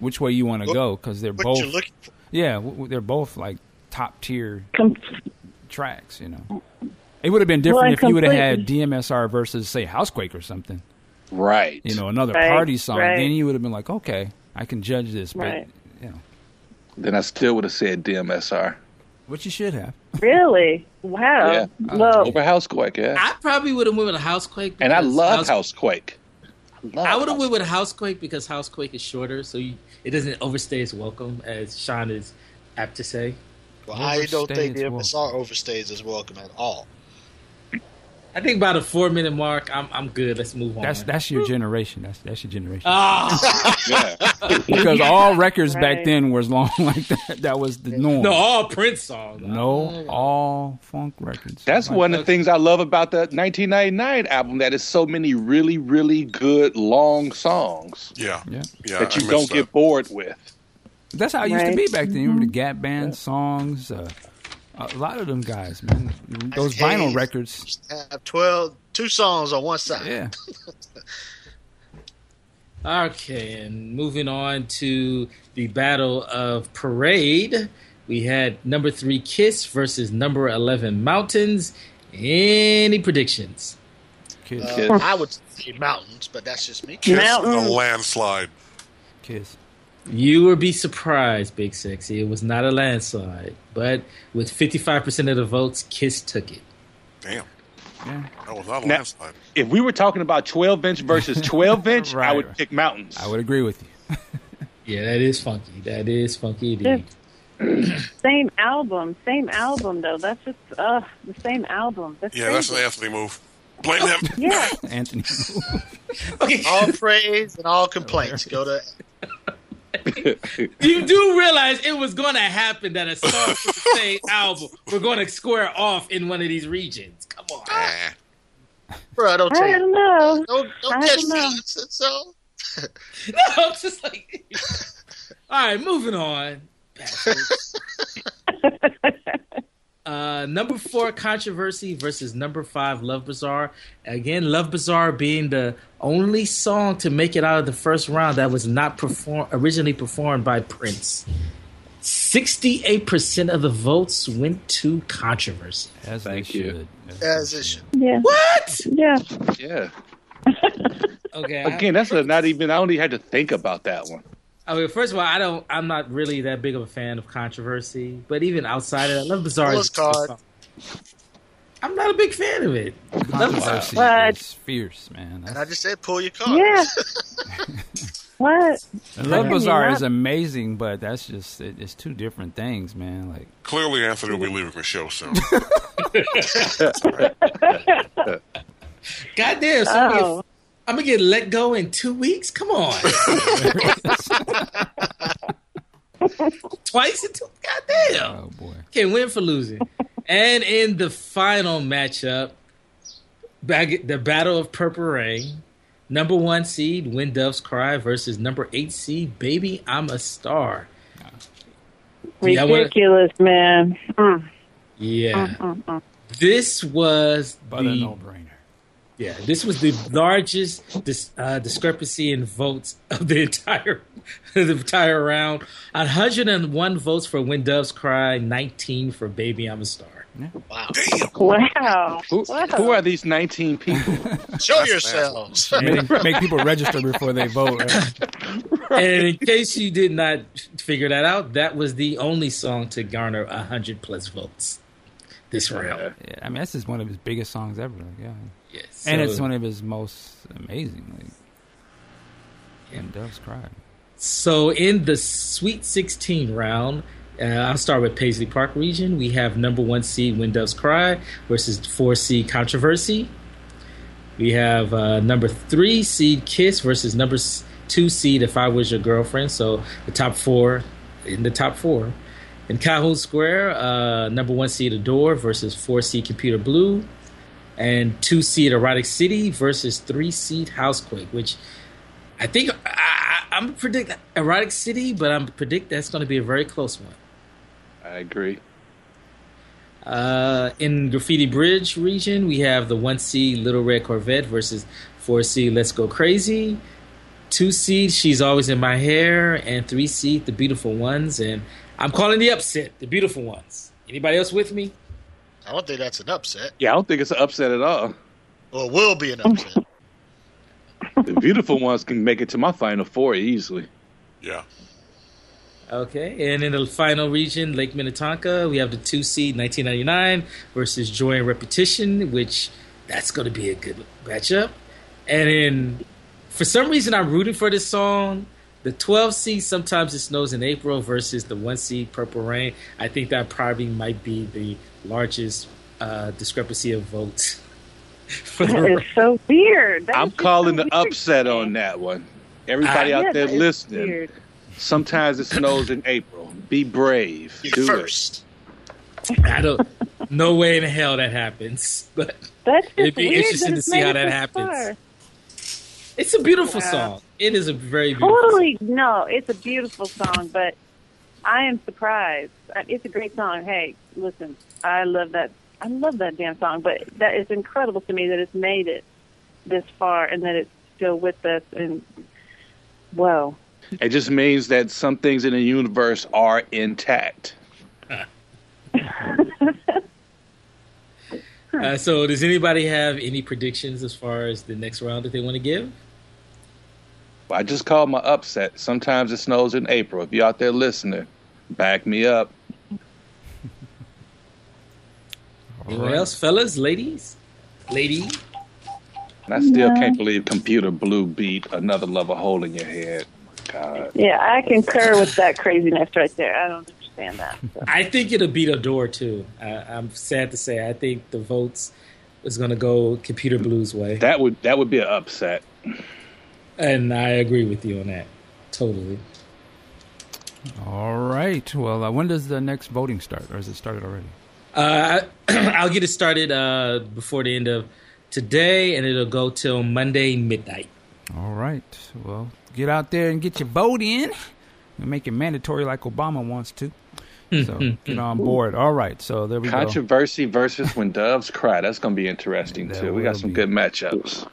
which way you want to go because they're what both. You're looking for. Yeah, they're both like top tier Com- tracks. You know. It would have been different well, if completely. You would have had D M S R versus, say, Housequake or something. Right. You know, another right, party song. Right. Then you would have been like, okay, I can judge this. But, right. you know. Then I still would have said D M S R. Which you should have. Really? Wow. Yeah. Well, over Housequake, yeah. I probably would have went with Housequake. And I love House- Housequake. I, I would have went with Housequake because Housequake is shorter, so you, it doesn't overstay its welcome, as Sean is apt to say. Well, overstay I don't think D M S R welcome. Overstays its welcome at all. I think by the four minute mark, I'm I'm good. Let's move on. That's that's your generation. That's that's your generation. Oh. yeah. Because all records right. back then was long like that. That was the norm. No, all Prince songs. No, all funk records. That's like, one of the things I love about the nineteen ninety-nine album. That is so many really really good long songs. Yeah, yeah. yeah that you don't that. get bored with. That's how it right. used to be back then. You remember the Gap Band yeah. songs. Uh, A lot of them guys, man. Those hey, vinyl records. Have twelve, two songs on one side. Yeah. Okay, and moving on to the Battle of Parade, we had number three Kiss versus number eleven Mountains. Any predictions? Kiss. Uh, Kiss. I would say Mountains, but that's just me. Kiss, Mountains. A landslide. Kiss. You would be surprised, Big Sexy. It was not a landslide, but with fifty-five percent of the votes, Kiss took it. Damn. Yeah. That was not a now, landslide. If we were talking about twelve-inch versus twelve-inch, right, I would right. pick Mountains. I would agree with you. yeah, that is funky. That is funky indeed. Same album. Same album, though. That's just uh, the same album. That's yeah, crazy. That's an Anthony move. Blame him. Yeah. Anthony move. Okay. All praise and all complaints. Go to... You do realize it was going to happen that a song from the same album we're going to square off in one of these regions. Come on, ah. bro. Don't I don't know. Don't, don't catch me. So no, I'm just like. All right, moving on. uh, number four, Controversy versus number five, Love Bizarre. Again, Love Bizarre being the only song to make it out of the first round that was not perform- originally performed by Prince. sixty-eight percent of the votes went to Controversy. As Thank they you. Should. As it should. Yeah. What? Yeah. Yeah. Okay. Again, that's a not even, I only had to think about that one. I mean, first of all, I don't, I'm not really that big of a fan of Controversy, but even outside of that, Love Bizarre is a I'm not a big fan of it. Controversy is fierce, man. That's... And I just said, pull your card. Yeah. What? Love Bizarre is amazing, but that's just, it, it's two different things, man. Like clearly, Anthony will be leaving the show soon. Goddamn. So I'm, gonna, I'm gonna get let go in two weeks? Come on. Twice in two? Goddamn. Oh, boy. Can't win for losing. And in the final matchup, the Battle of Purple Rain, number one seed, When Doves Cry versus number eight seed, Baby, I'm a Star. Ridiculous, wanna... man. Mm. Yeah. Mm, mm, mm. This was but the... a no-brainer. Yeah, this was the largest dis- uh, discrepancy in votes of the entire the entire round. one hundred one votes for When Doves Cry, nineteen for Baby, I'm a Star. Yeah. Wow. Damn. Wow. Who, wow. Who are these nineteen people? Show That's yourselves. Make, make people register before they vote. Right? Right. And in case you did not figure that out, that was the only song to garner one hundred plus votes. This round. Yeah, I mean, that's just one of his biggest songs ever. Yeah. Yes. And so, it's one of his most amazing. Like, One does cry. So in the Sweet sixteen round, uh, I'll start with Paisley Park region. We have number one seed When Doves Cry versus four seed Controversy. We have uh, number three seed Kiss versus number two seed If I Was Your Girlfriend. So the top four in the top four. In Calhoun Square, uh, number one seed Adore versus four seed Computer Blue. And two seed Erotic City versus three seed Housequake, which I think I, I, I'm predict Erotic City, but I'm predict that's going to be a very close one. I agree. Uh, in Graffiti Bridge region, we have the one seed Little Red Corvette versus four seed Let's Go Crazy, two seed She's Always in My Hair, and three seed The Beautiful Ones. And I'm calling the upset The Beautiful Ones. Anybody else with me? I don't think that's an upset. Yeah, I don't think it's an upset at all. Or it will be an upset. The Beautiful Ones can make it to my final four easily. Yeah. Okay, and in the final region, Lake Minnetonka, we have the two seed nineteen ninety-nine versus Joy and Repetition, which that's going to be a good matchup. And in, for some reason, I'm rooting for this song. The twelve seed Sometimes It Snows in April versus the one seed Purple Rain. I think that probably might be the largest uh, discrepancy of votes. That is so weird. That I'm calling so the upset thing. On that one. Everybody uh, out yeah, there listening, weird. Sometimes It Snows in April. Be brave. You're Do first. It. I don't. No way in hell that happens. But that's it'd be interesting to see how that happens. Far. It's a beautiful yeah. song. It is a very beautiful totally, song. No, it's a beautiful song, but I am surprised. It's a great song. Hey, listen, I love that. I love that damn song, but that is incredible to me that it's made it this far and that it's still with us. And whoa. It just means that some things in the universe are intact. Uh, so does anybody have any predictions as far as the next round that they want to give? Well, I just called my upset. Sometimes It Snows in April. If you're out there listening, back me up. Anyone right. else, fellas, ladies? Lady? And I still no. can't believe Computer Blue beat Another Lover Hole in Your Head. God. Yeah, I concur with that craziness right there. I don't understand that. So. I think it'll beat Adore, too. I, I'm sad to say. I think the votes is going to go Computer Blue's way. That would that would be an upset. And I agree with you on that. Totally. All right. Well, uh, when does the next voting start? Or has it started already? Uh, I'll get it started uh, before the end of today, and it'll go till Monday midnight. All right. Well, get out there and get your vote in and make it mandatory like Obama wants to. So get on board. All right. So there we Controversy go. Controversy versus When Doves Cry. That's going to be interesting, yeah, too. We got some be. good matchups.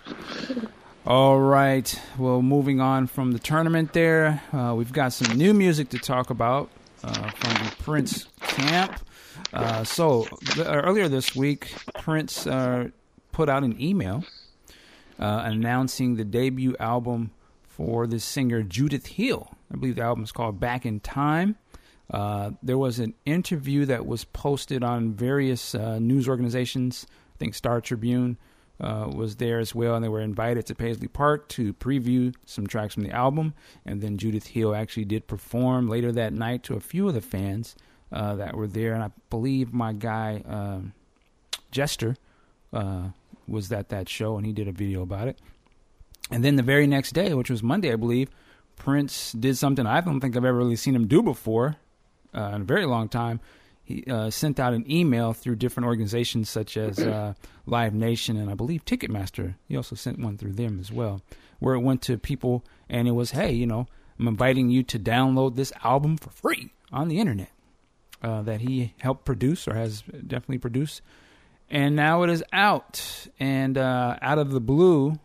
All right. Well, moving on from the tournament there, uh, we've got some new music to talk about uh, from the Prince camp. Uh, so th- earlier this week, Prince uh, put out an email uh, announcing the debut album for the singer Judith Hill. I believe the album is called Back in Time. Uh, there was an interview that was posted on various uh, news organizations. I think Star Tribune uh, was there as well, and they were invited to Paisley Park to preview some tracks from the album. And then Judith Hill actually did perform later that night to a few of the fans Uh, that were there, and I believe my guy um, Jester uh, was at that show, and he did a video about it. And then the very next day, which was Monday, I believe, Prince did something I don't think I've ever really seen him do before uh, in a very long time. He uh, sent out an email through different organizations such as uh, Live Nation and I believe Ticketmaster. He also sent one through them as well, where it went to people, and it was, hey, you know, I'm inviting you to download this album for free on the internet. Uh, that he helped produce or has definitely produced. And now it is out. And uh, out of the blue,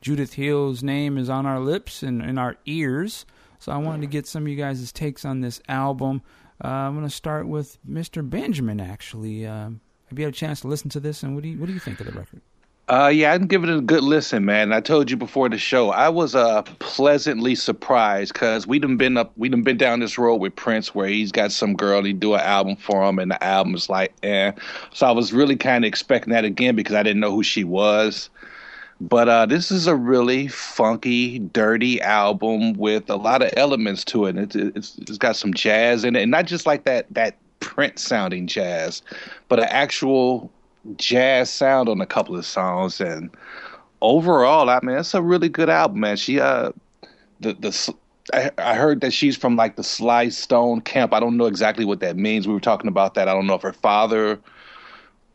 Judith Hill's name is on our lips and in our ears. So I wanted to get some of you guys' takes on this album. Uh, I'm going to start with Mister Benjamin, actually. Uh, have you had a chance to listen to this? And what do you, what do you think of the record? Uh, yeah, I can give it a good listen, man. I told you before the show, I was uh, pleasantly surprised because we done been up, we done been down this road with Prince where he's got some girl, and he do an album for him, and the album is like, eh. So I was really kind of expecting that again because I didn't know who she was. But uh, this is a really funky, dirty album with a lot of elements to it. It's, it's, it's got some jazz in it, and not just like that that Prince-sounding jazz, but an actual jazz sound on a couple of songs. And overall, I mean, it's a really good album, man. She, uh, the the I, I heard that she's from like the Sly Stone camp. I don't know exactly what that means. We were talking about that. I don't know if her father.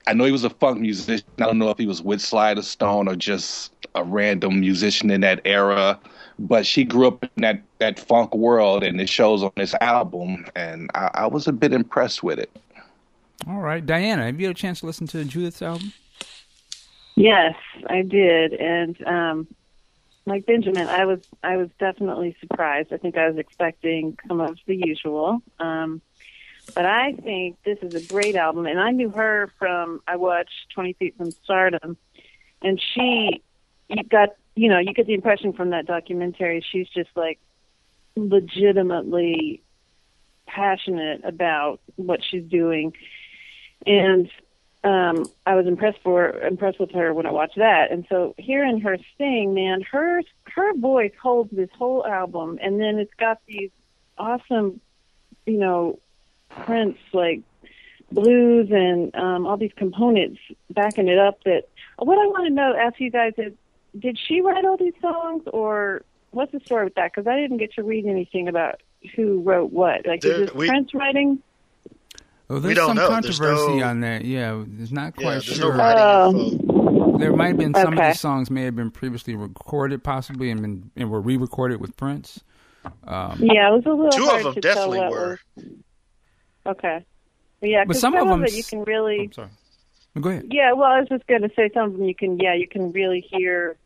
I know he was a funk musician. I don't know if he was with Sly the Stone or just a random musician in that era, but she grew up in that, that funk world, and it shows on this album, and I, I was a bit impressed with it. All right. Diana, have you had a chance to listen to Judith's album? Yes, I did, and um, like Benjamin, I was I was definitely surprised. I think I was expecting some of the usual, um but I think this is a great album, and I knew her from, I watched twenty feet from Stardom, and she, you got, you know, you get the impression from that documentary, she's just like legitimately passionate about what she's doing. And um, I was impressed for, impressed with her when I watched that. And so hearing her sing, man, her, her voice holds this whole album, and then it's got these awesome, you know, Prince, like blues and um, all these components backing it up. That what I want to know, ask you guys, is did she write all these songs, or what's the story with that? Because I didn't get to read anything about who wrote what. Like, there, is this we, Prince writing? Well, there's we don't some know. controversy there's no, on that. Yeah, it's not quite yeah, sure. No um, there might have been some okay. of these songs may have been previously recorded, possibly, and been and were re-recorded with Prince. Um, yeah, it was a little. Two hard of them to definitely were. Was. Okay. Yeah, because some, some of them you can really... I'm sorry. Go ahead. Yeah, well, I was just going to say some of them you can, yeah, you can really hear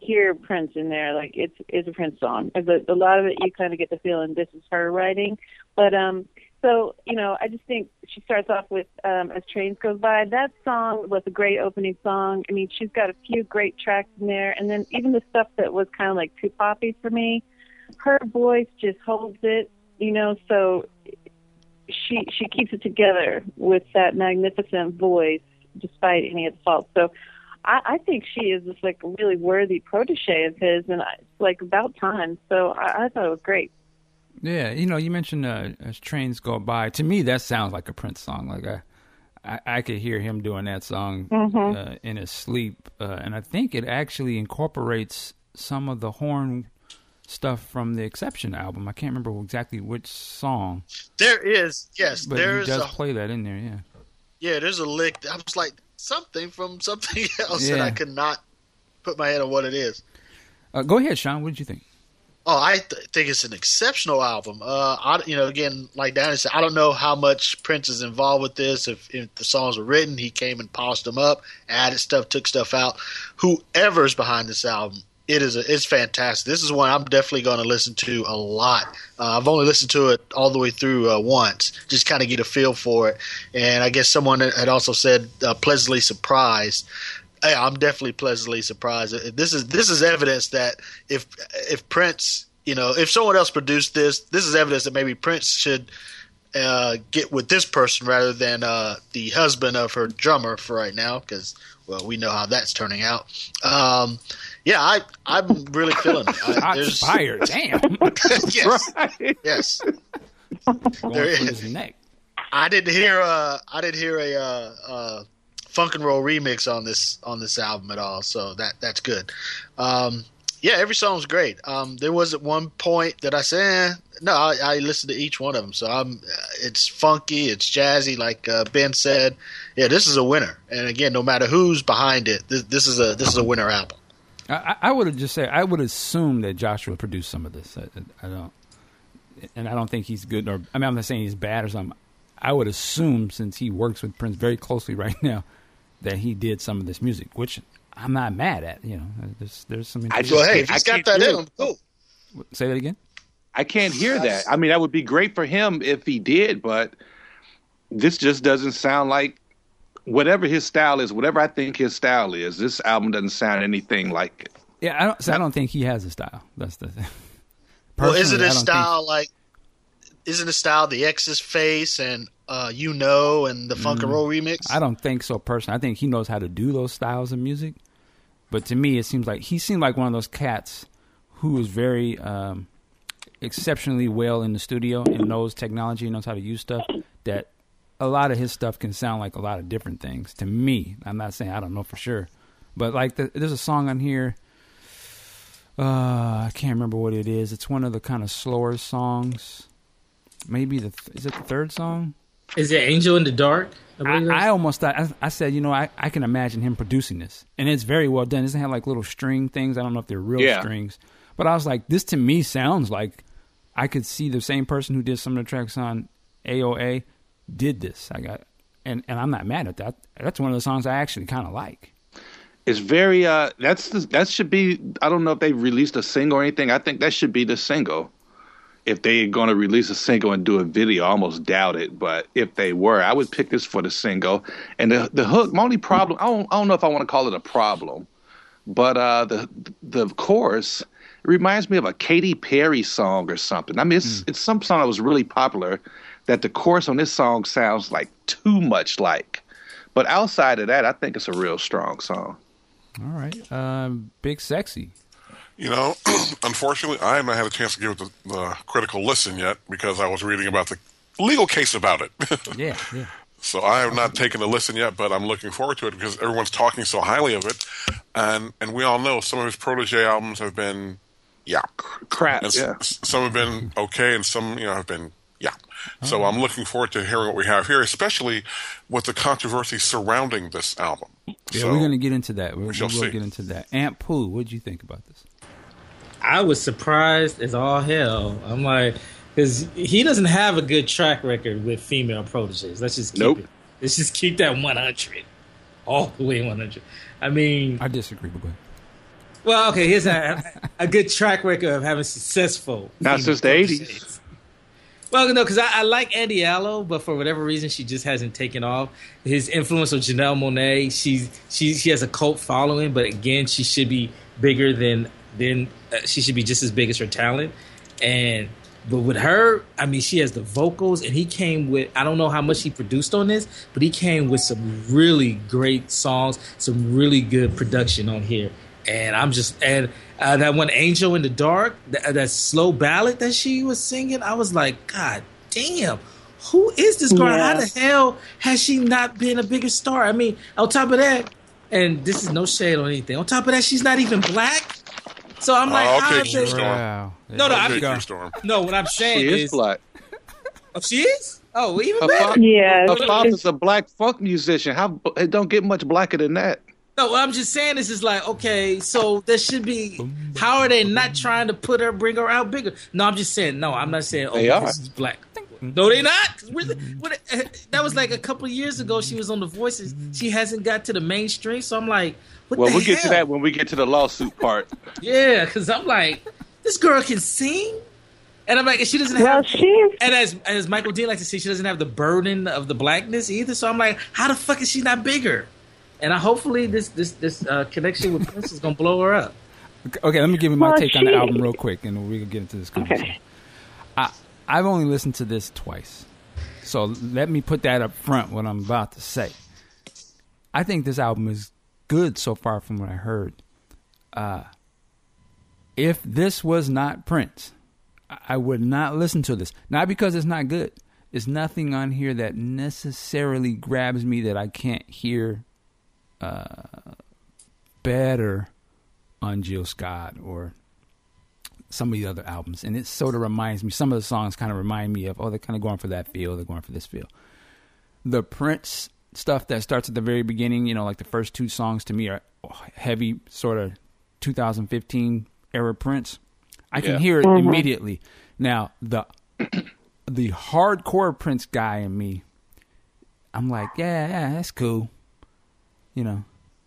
hear Prince in there. Like, it's it's a Prince song. A, a lot of it, you kind of get the feeling this is her writing. But, um, so, you know, I just think she starts off with um, As Trains Go By. That song was a great opening song. I mean, she's got a few great tracks in there. And then even the stuff that was kind of like too poppy for me, her voice just holds it, you know, so... She she keeps it together with that magnificent voice, despite any of the faults. So, I, I think she is just like a really worthy protege of his, and I, it's like about time. So I, I thought it was great. Yeah, you know, you mentioned uh, As Trains Go By. To me, that sounds like a Prince song. Like I I, I could hear him doing that song mm-hmm. uh, in his sleep, uh, and I think it actually incorporates some of the horn stuff from the Exception album. I can't remember exactly which song. There is, yes, but there he is does a, play that in there, yeah. Yeah, there's a lick. I was like, something from something else, yeah. And I could not put my head on what it is. Uh, go ahead, Sean. What did you think? Oh, I th- think it's an exceptional album. Uh, I, you know, again, like Danny said, I don't know how much Prince is involved with this. If, if the songs were written, he came and polished them up, added stuff, took stuff out. Whoever's behind this album, It is a, it's fantastic. This is one I'm definitely going to listen to a lot. Uh, I've only listened to it all the way through uh, once, just kind of get a feel for it. And I guess someone had also said uh, pleasantly surprised. Hey, I'm definitely pleasantly surprised. This is this is evidence that if if Prince, you know, if someone else produced this, this is evidence that maybe Prince should uh, get with this person rather than uh, the husband of her drummer for right now, because well, we know how that's turning out. Um, Yeah, I, I'm really feeling it. I, there's... Fire, damn. Yes. Right. Yes. Going there is. His neck. I didn't hear a, I didn't hear a, a, a funk and roll remix on this on this album at all, so that that's good. Um, yeah, every song's great. Um, there was at one point that I said, eh. no, I, I listened to each one of them. So I'm, it's funky, it's jazzy, like uh, Ben said. Yeah, this is a winner. And again, no matter who's behind it, this, this is a this is a winner album. I, I would have just said I would assume that Joshua produced some of this. I, I don't, and I don't think he's good. Or I mean, I'm not saying he's bad or something. I would assume, since he works with Prince very closely right now, that he did some of this music, which I'm not mad at. You know, there's there's some. I well, hey, if he's got that in him, cool. Say that again. I can't hear that. I mean, that would be great for him if he did, but this just doesn't sound like. Whatever his style is, whatever I think his style is, this album doesn't sound anything like it. Yeah, I don't. So I don't think he has a style. That's the thing. Well, isn't his style think... like? Isn't his style the X's Face and uh, you know and the Funk mm, and Roll remix? I don't think so, personally. I think he knows how to do those styles of music, But to me, it seems like he seemed like one of those cats who was very um, exceptionally well in the studio and knows technology and knows how to use stuff, that a lot of his stuff can sound like a lot of different things to me. I'm not saying I don't know for sure, but like the, there's a song on here. Uh, I can't remember what it is. It's one of the kind of slower songs. Maybe the th- is it the third song? Is it Angel in the Dark? I, I almost thought, I, I said, you know, I, I can imagine him producing this. And it's very well done. It doesn't have like little string things. I don't know if they're real yeah. strings. But I was like, this to me sounds like I could see the same person who did some of the tracks on A O A did this. I got, and, and I'm not mad at that. That's one of the songs I actually kind of like. It's very, uh, that's the, that should be, I don't know if they released a single or anything. I think that should be the single. If they're going to release a single and do a video, I almost doubt it. But if they were, I would pick this for the single. And the the hook, my only problem, I don't, I don't know if I want to call it a problem, but uh, the the chorus reminds me of a Katy Perry song or something. I mean, it's, mm. it's some song that was really popular that the chorus on this song sounds like too much like. But outside of that, I think it's a real strong song. All right. Um, Big Sexy. You know, unfortunately, I haven't had a chance to give it the, the critical listen yet because I was reading about the legal case about it. yeah, yeah. So I have not taken a listen yet, but I'm looking forward to it because everyone's talking so highly of it. And and we all know some of his protege albums have been, yeah. Crap, and yeah. S- some have been okay and some, you know, have been, yeah. Oh. So I'm looking forward to hearing what we have here, especially with the controversy surrounding this album. Yeah, so, we're going to get into that. We're, we shall we'll see. get into that. Ampu, what did you think about this? I was surprised as all hell. I'm like, because he doesn't have a good track record with female proteges. Let's just keep nope. it. Let's just keep that one hundred. All the way one hundred. I mean. I disagree, but go ahead. Well, okay, here's a, a good track record of having successful. Not since the eighties. Well, no, because I, I like Eddie Allo, but for whatever reason, she just hasn't taken off. His influence on Janelle Monáe, she, she, she has a cult following, but again, she should be bigger than. Then uh, she should be just as big as her talent. And but with her, I mean, she has the vocals, and he came with, I don't know how much he produced on this, but he came with some really great songs, some really good production on here. And I'm just, and uh, that one Angel in the Dark, th- that slow ballad that she was singing, I was like, God damn, who is this girl? Yeah. How the hell has she not been a bigger star? I mean, on top of that, and this is no shade on anything, on top of that, she's not even black. So I'm like, oh, okay, how is it? Wow. No, no, I'm going. Storm. No, what I'm saying she is, is black. Oh, she is. Oh, even her better. Pop, yeah, her father's a black funk musician. How it don't get much blacker than that. No, what I'm just saying is, is like, okay, so there should be. How are they not trying to put her, bring her out bigger? No, I'm just saying. No, I'm not saying. Oh, this is black. No, they not. What, that was like a couple of years ago. She was on The Voices. She hasn't got to the mainstream. So I'm like, what well, the we'll hell? Get to that when we get to the lawsuit part. Yeah, because I'm like, this girl can sing, and I'm like, she doesn't well, have. She... And as as Michael Dean likes to say, she doesn't have the burden of the blackness either. So I'm like, how the fuck is she not bigger? And I hopefully this this this uh, connection with Prince is gonna blow her up. Okay, let me give you my well, take she... on the album real quick, and we can get into this conversation. Okay. I, I've only listened to this twice. So let me put that up front, what I'm about to say. I think this album is good so far from what I heard. Uh, if this was not Prince, I would not listen to this. Not because it's not good. There's nothing on here that necessarily grabs me that I can't hear uh, better on Jill Scott or... some of the other albums, and it sort of reminds me, some of the songs kind of remind me of, oh, they're kind of going for that feel, they're going for this feel. The Prince stuff that starts at the very beginning, you know, like the first two songs to me are heavy sort of two thousand fifteen era Prince. I can yeah. hear it mm-hmm. immediately. Now, the the hardcore Prince guy in me, I'm like, yeah, yeah, that's cool. You know,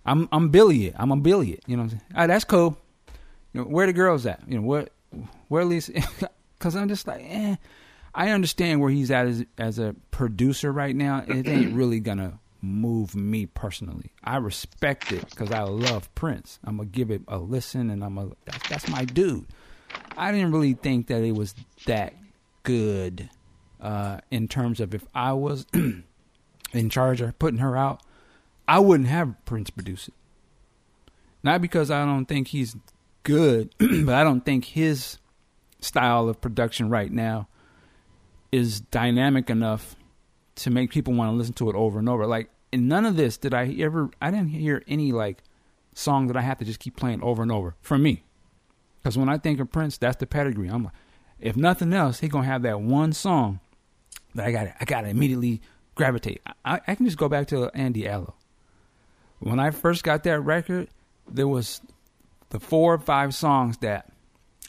I'm I'm Billy. I'm a Billy. You know what I'm saying? All right, that's cool. You know, where the girls at? You know, what, where Lisa? Because I'm just like, eh. I understand where he's at as, as a producer right now. It ain't really going to move me personally. I respect it because I love Prince. I'm going to give it a listen, and I'm a, that's, that's my dude. I didn't really think that it was that good uh, in terms of if I was in charge of putting her out, I wouldn't have Prince produce it. Not because I don't think he's good, but I don't think his style of production right now is dynamic enough to make people want to listen to it over and over. Like, in none of this did I ever, I didn't hear any, like, song that I have to just keep playing over and over for me. Because when I think of Prince, that's the pedigree. I'm like, if nothing else, he's going to have that one song that I got I got to immediately gravitate. I, I can just go back to Andy Allo. When I first got that record, there was the four or five songs that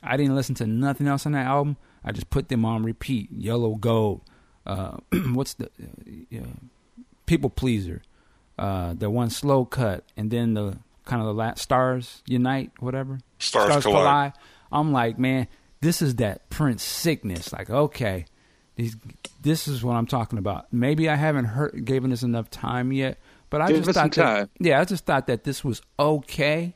I didn't listen to nothing else on that album. I just put them on repeat. Yellow Gold. Uh, what's the... Uh, People Pleaser. Uh, the one Slow Cut. And then the kind of the last... Stars Unite, whatever. Stars, Stars Collide. Collide. I'm like, man, this is that Prince sickness. Like, okay, these, this is what I'm talking about. Maybe I haven't heard, given this enough time yet, but I Give just thought that, yeah, I just thought that this was okay.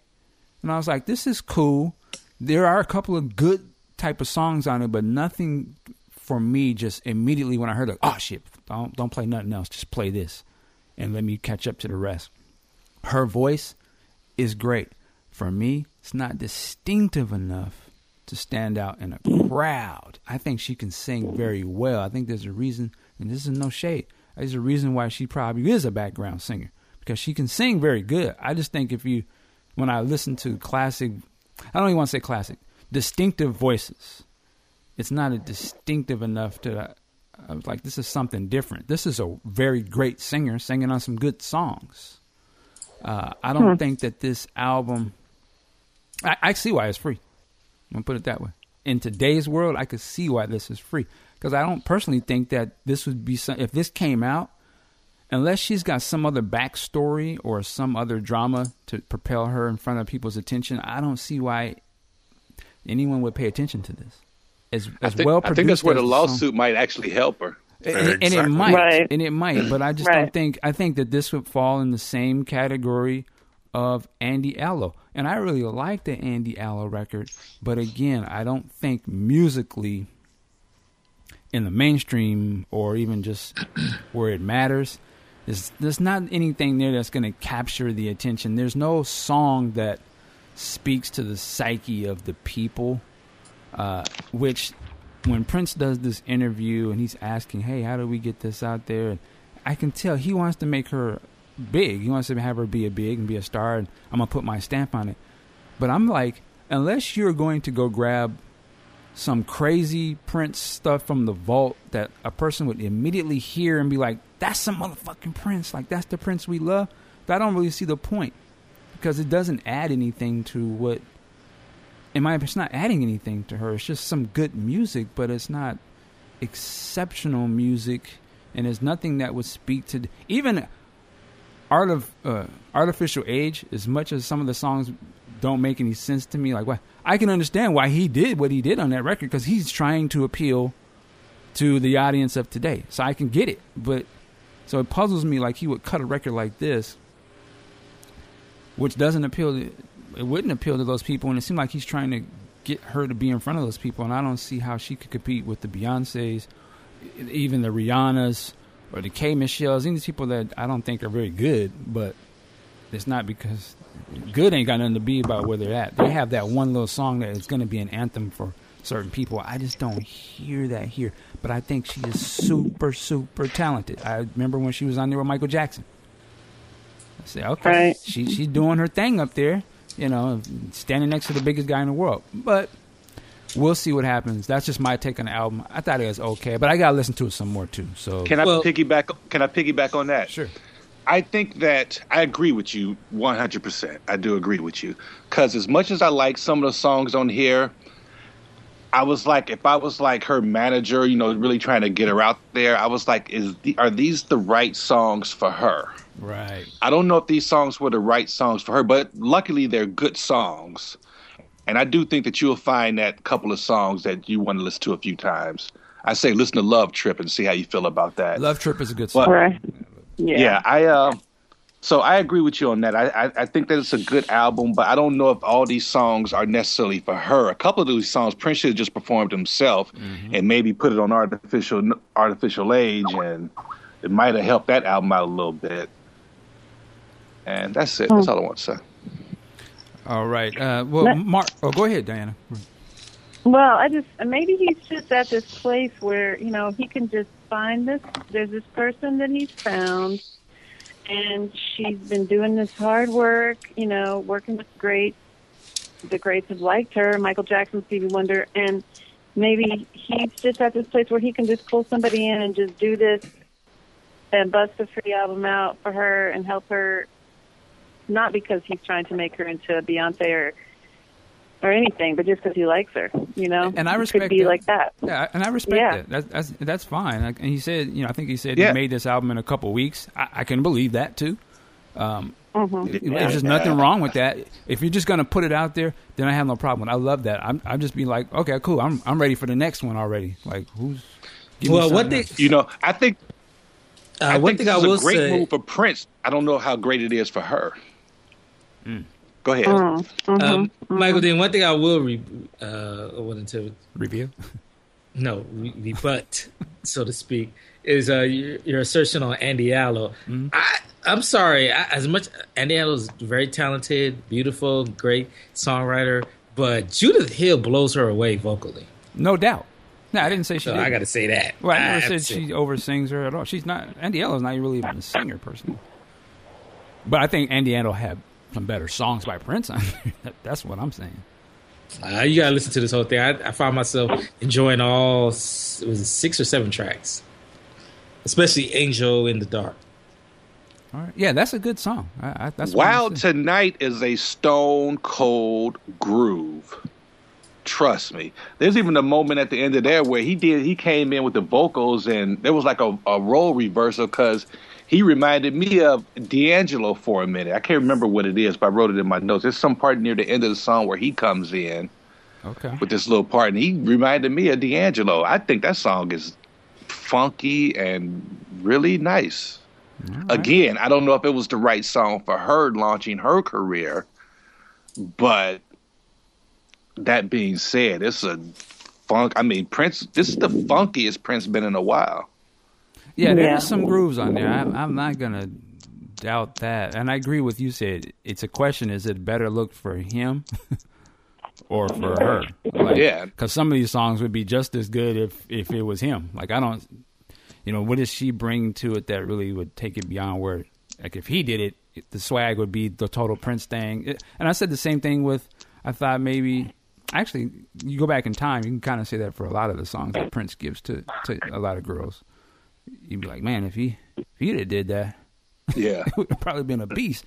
And I was like, this is cool. There are a couple of good type of songs on it, but nothing for me. Just immediately when I heard it, oh shit, don't, don't play nothing else. Just play this and let me catch up to the rest. Her voice is great. For me, it's not distinctive enough to stand out in a crowd. I think she can sing very well. I think there's a reason, and this is no shade, there's a reason why she probably is a background singer, because she can sing very good. I just think if you, when I listen to classic, I don't even want to say classic, distinctive voices, it's not a distinctive enough to, I was like, this is something different. This is a very great singer singing on some good songs. Uh, I don't hmm. think that this album, I, I see why it's free. I'm going to put it that way. In today's world, I could see why this is free. Because I don't personally think that this would be... Some, if this came out, unless she's got some other backstory or some other drama to propel her in front of people's attention, I don't see why anyone would pay attention to this. As, as I think, well I think that's where the lawsuit song. might actually help her. And, and, exactly. and it might. Right. And it might. But I just right. don't think... I think that this would fall in the same category of Andy Allo. And I really like the Andy Allo record, but again, I don't think musically in the mainstream or even just where it matters, there's, there's not anything there that's going to capture the attention. There's no song that speaks to the psyche of the people, uh, which when Prince does this interview and he's asking, hey, how do we get this out there? And I can tell he wants to make her big. He wants to have her be a big and be a star, and I'm going to put my stamp on it. But I'm like, unless you're going to go grab some crazy Prince stuff from the vault that a person would immediately hear and be like, that's some motherfucking Prince. Like, that's the Prince we love. But I don't really see the point, because it doesn't add anything to what, in my opinion, it's not adding anything to her. It's just some good music, but it's not exceptional music, and there's nothing that would speak to, even... Art of uh, Artificial Age, as much as some of the songs don't make any sense to me, like why, I can understand why he did what he did on that record, because he's trying to appeal to the audience of today. So I can get it. But so it puzzles me, like he would cut a record like this, which doesn't appeal to, it wouldn't appeal to those people. And it seemed like he's trying to get her to be in front of those people. And I don't see how she could compete with the Beyoncés, even the Rihannas, or the K. Michelles, and these people that I don't think are very good, but it's not because good ain't got nothing to be about where they're at. They have that one little song that is going to be an anthem for certain people. I just don't hear that here, but I think she is super, super talented. I remember when she was on there with Michael Jackson. I said, okay, right. she, she's doing her thing up there, you know, standing next to the biggest guy in the world, but we'll see what happens. That's just my take on the album. I thought it was okay, but I gotta listen to it some more too. So can I well, piggyback? Can I piggyback on that? Sure. I think that I agree with you one hundred percent. I do agree with you, because as much as I like some of the songs on here, I was like, if I was like her manager, you know, really trying to get her out there, I was like, is the, are these the right songs for her? Right. I don't know if these songs were the right songs for her, but luckily they're good songs. And I do think that you'll find that couple of songs that you want to listen to a few times. I say listen to Love Trip and see how you feel about that. Love Trip is a good song. Right. Yeah. yeah, I. Uh, so I agree with you on that. I, I, I think that it's a good album, but I don't know if all these songs are necessarily for her. A couple of these songs Prince should have just performed himself, mm-hmm. and maybe put it on Artificial Artificial Age, and it might have helped that album out a little bit. And that's it. That's all I want to say. All right. Uh, well, but, Mark. Oh, go ahead, Diana. Well, I just maybe he's just at this place where, you know, he can just find this. There's this person that he's found, and she's been doing this hard work, you know, working with greats. The greats have liked her, Michael Jackson, Stevie Wonder, and maybe he's just at this place where he can just pull somebody in and just do this and bust a free album out for her and help her, not because he's trying to make her into a Beyonce or or anything, but just because he likes her, you know. And I respect it. Could be that. Like that. Yeah, and I respect yeah. it. That's, that's that's fine. Like, and he said, you know, I think he said yeah. he made this album in a couple weeks. I, I can believe that too. Um, mm-hmm. it, yeah. There's just nothing wrong with that. If you're just going to put it out there, then I have no problem. I love that. I'm I'm just be like, okay, cool. I'm I'm ready for the next one already. Like, who's? Well, what they, you know, I think. Uh, I one think thing this I will is a great say, move for Prince. I don't know how great it is for her. Mm. Go ahead. Mm-hmm. Um, mm-hmm. Michael Dean, one thing I will re- uh, I wanted to review, no, rebut, so to speak, is uh, your, your assertion on Andy Allo. Mm-hmm. I, I'm sorry, I, as much Andy Allo is very talented, beautiful, great songwriter, but Judith Hill blows her away vocally. No doubt. No, I didn't say she so did. I got to say that. Well, I never I said she oversins her at all. She's not, Andy Allo's not really even a singer person. But I think Andy Allo had some better songs by Prince. That's what I'm saying. Uh, you got to listen to this whole thing. I, I found myself enjoying all, was it six or seven tracks. Especially Angel in the Dark. All right. Yeah, that's a good song. I, I, that's Wild Tonight is a stone cold groove. Trust me. There's even a moment at the end of there where he did. He came in with the vocals, and there was like a, a role reversal because he reminded me of D'Angelo for a minute. I can't remember what it is, but I wrote it in my notes. There's some part near the end of the song where he comes in okay. with this little part, and he reminded me of D'Angelo. I think that song is funky and really nice. Right. Again, I don't know if it was the right song for her launching her career, but... That being said, it's a funk. I mean, Prince. This is the funkiest Prince been in a while. Yeah, there's yeah. some grooves on there. I'm, I'm not gonna doubt that, and I agree with you. Said it's a question: is it better look for him or for her? Like, yeah, because some of these songs would be just as good if if it was him. Like I don't, you know, what does she bring to it that really would take it beyond where? Like if he did it, the swag would be the total Prince thing. And I said the same thing with. I thought maybe. Actually, you go back in time, you can kind of say that for a lot of the songs that Prince gives to, to a lot of girls. You'd be like, man, if he if he'd have did that, yeah, it would have probably been a beast.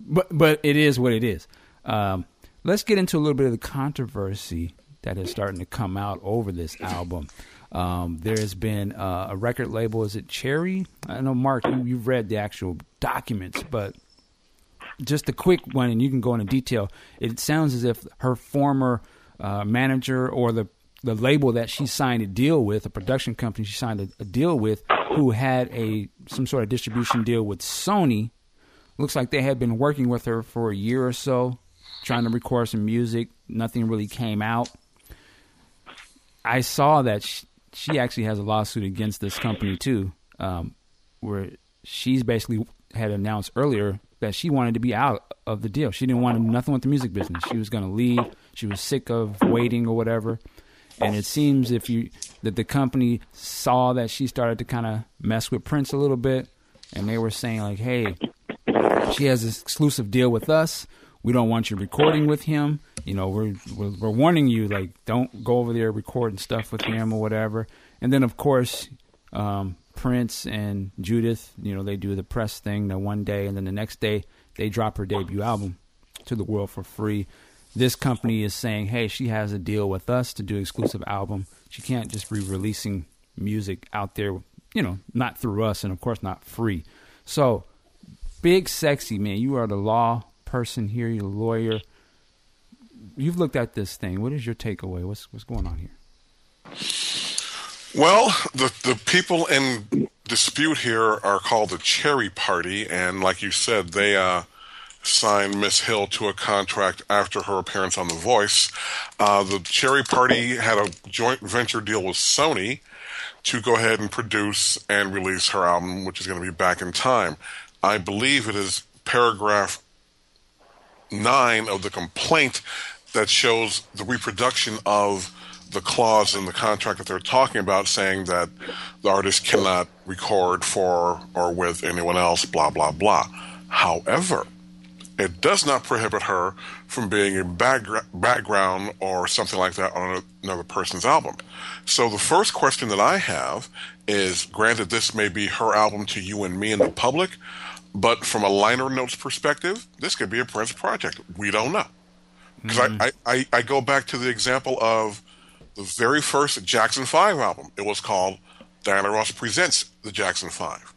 But but it is what it is. Um, let's get into a little bit of the controversy that is starting to come out over this album. Um, there has been uh, a record label. Is it Cherry? I know, Mark, you, you've read the actual documents, but just a quick one, and you can go into detail. It sounds as if her former... Uh, manager or the the label that she signed a deal with, a production company she signed a, a deal with, who had a some sort of distribution deal with Sony. Looks like they had been working with her for a year or so, trying to record some music. Nothing really came out. I saw that she, she actually has a lawsuit against this company too, um, where she's basically had announced earlier that she wanted to be out of the deal. She didn't want nothing with the music business. She was going to leave. She was sick of waiting or whatever, and it seems if you that the company saw that she started to kind of mess with Prince a little bit, and they were saying like, "Hey, she has this exclusive deal with us. We don't want you recording with him. You know, we're we're, we're warning you, like, don't go over there recording stuff with him or whatever." And then of course, um, Prince and Judith, you know, they do the press thing the one day, and then the next day they drop her debut album to the world for free. This company is saying, hey, she has a deal with us to do exclusive album. She can't just be releasing music out there, you know, not through us and, of course, not free. So, Big Sexy, man, you are the law person here. You're a lawyer. You've looked at this thing. What is your takeaway? What's what's going on here? Well, the, the people in dispute here are called the Cherry Party, and like you said, they... uh. signed Miss Hill to a contract after her appearance on The Voice. Uh, the Cherry Party had a joint venture deal with Sony to go ahead and produce and release her album, which is going to be Back in Time. I believe it is paragraph nine of the complaint that shows the reproduction of the clause in the contract that they're talking about, saying that the artist cannot record for or with anyone else, blah, blah, blah. However, it does not prohibit her from being a backgra- background or something like that on another person's album. So the first question that I have is, granted, this may be her album to you and me and the public, but from a liner notes perspective, this could be a Prince project. We don't know. Because mm-hmm. I, I, I go back to the example of the very first Jackson five album. It was called Diana Ross Presents the Jackson five.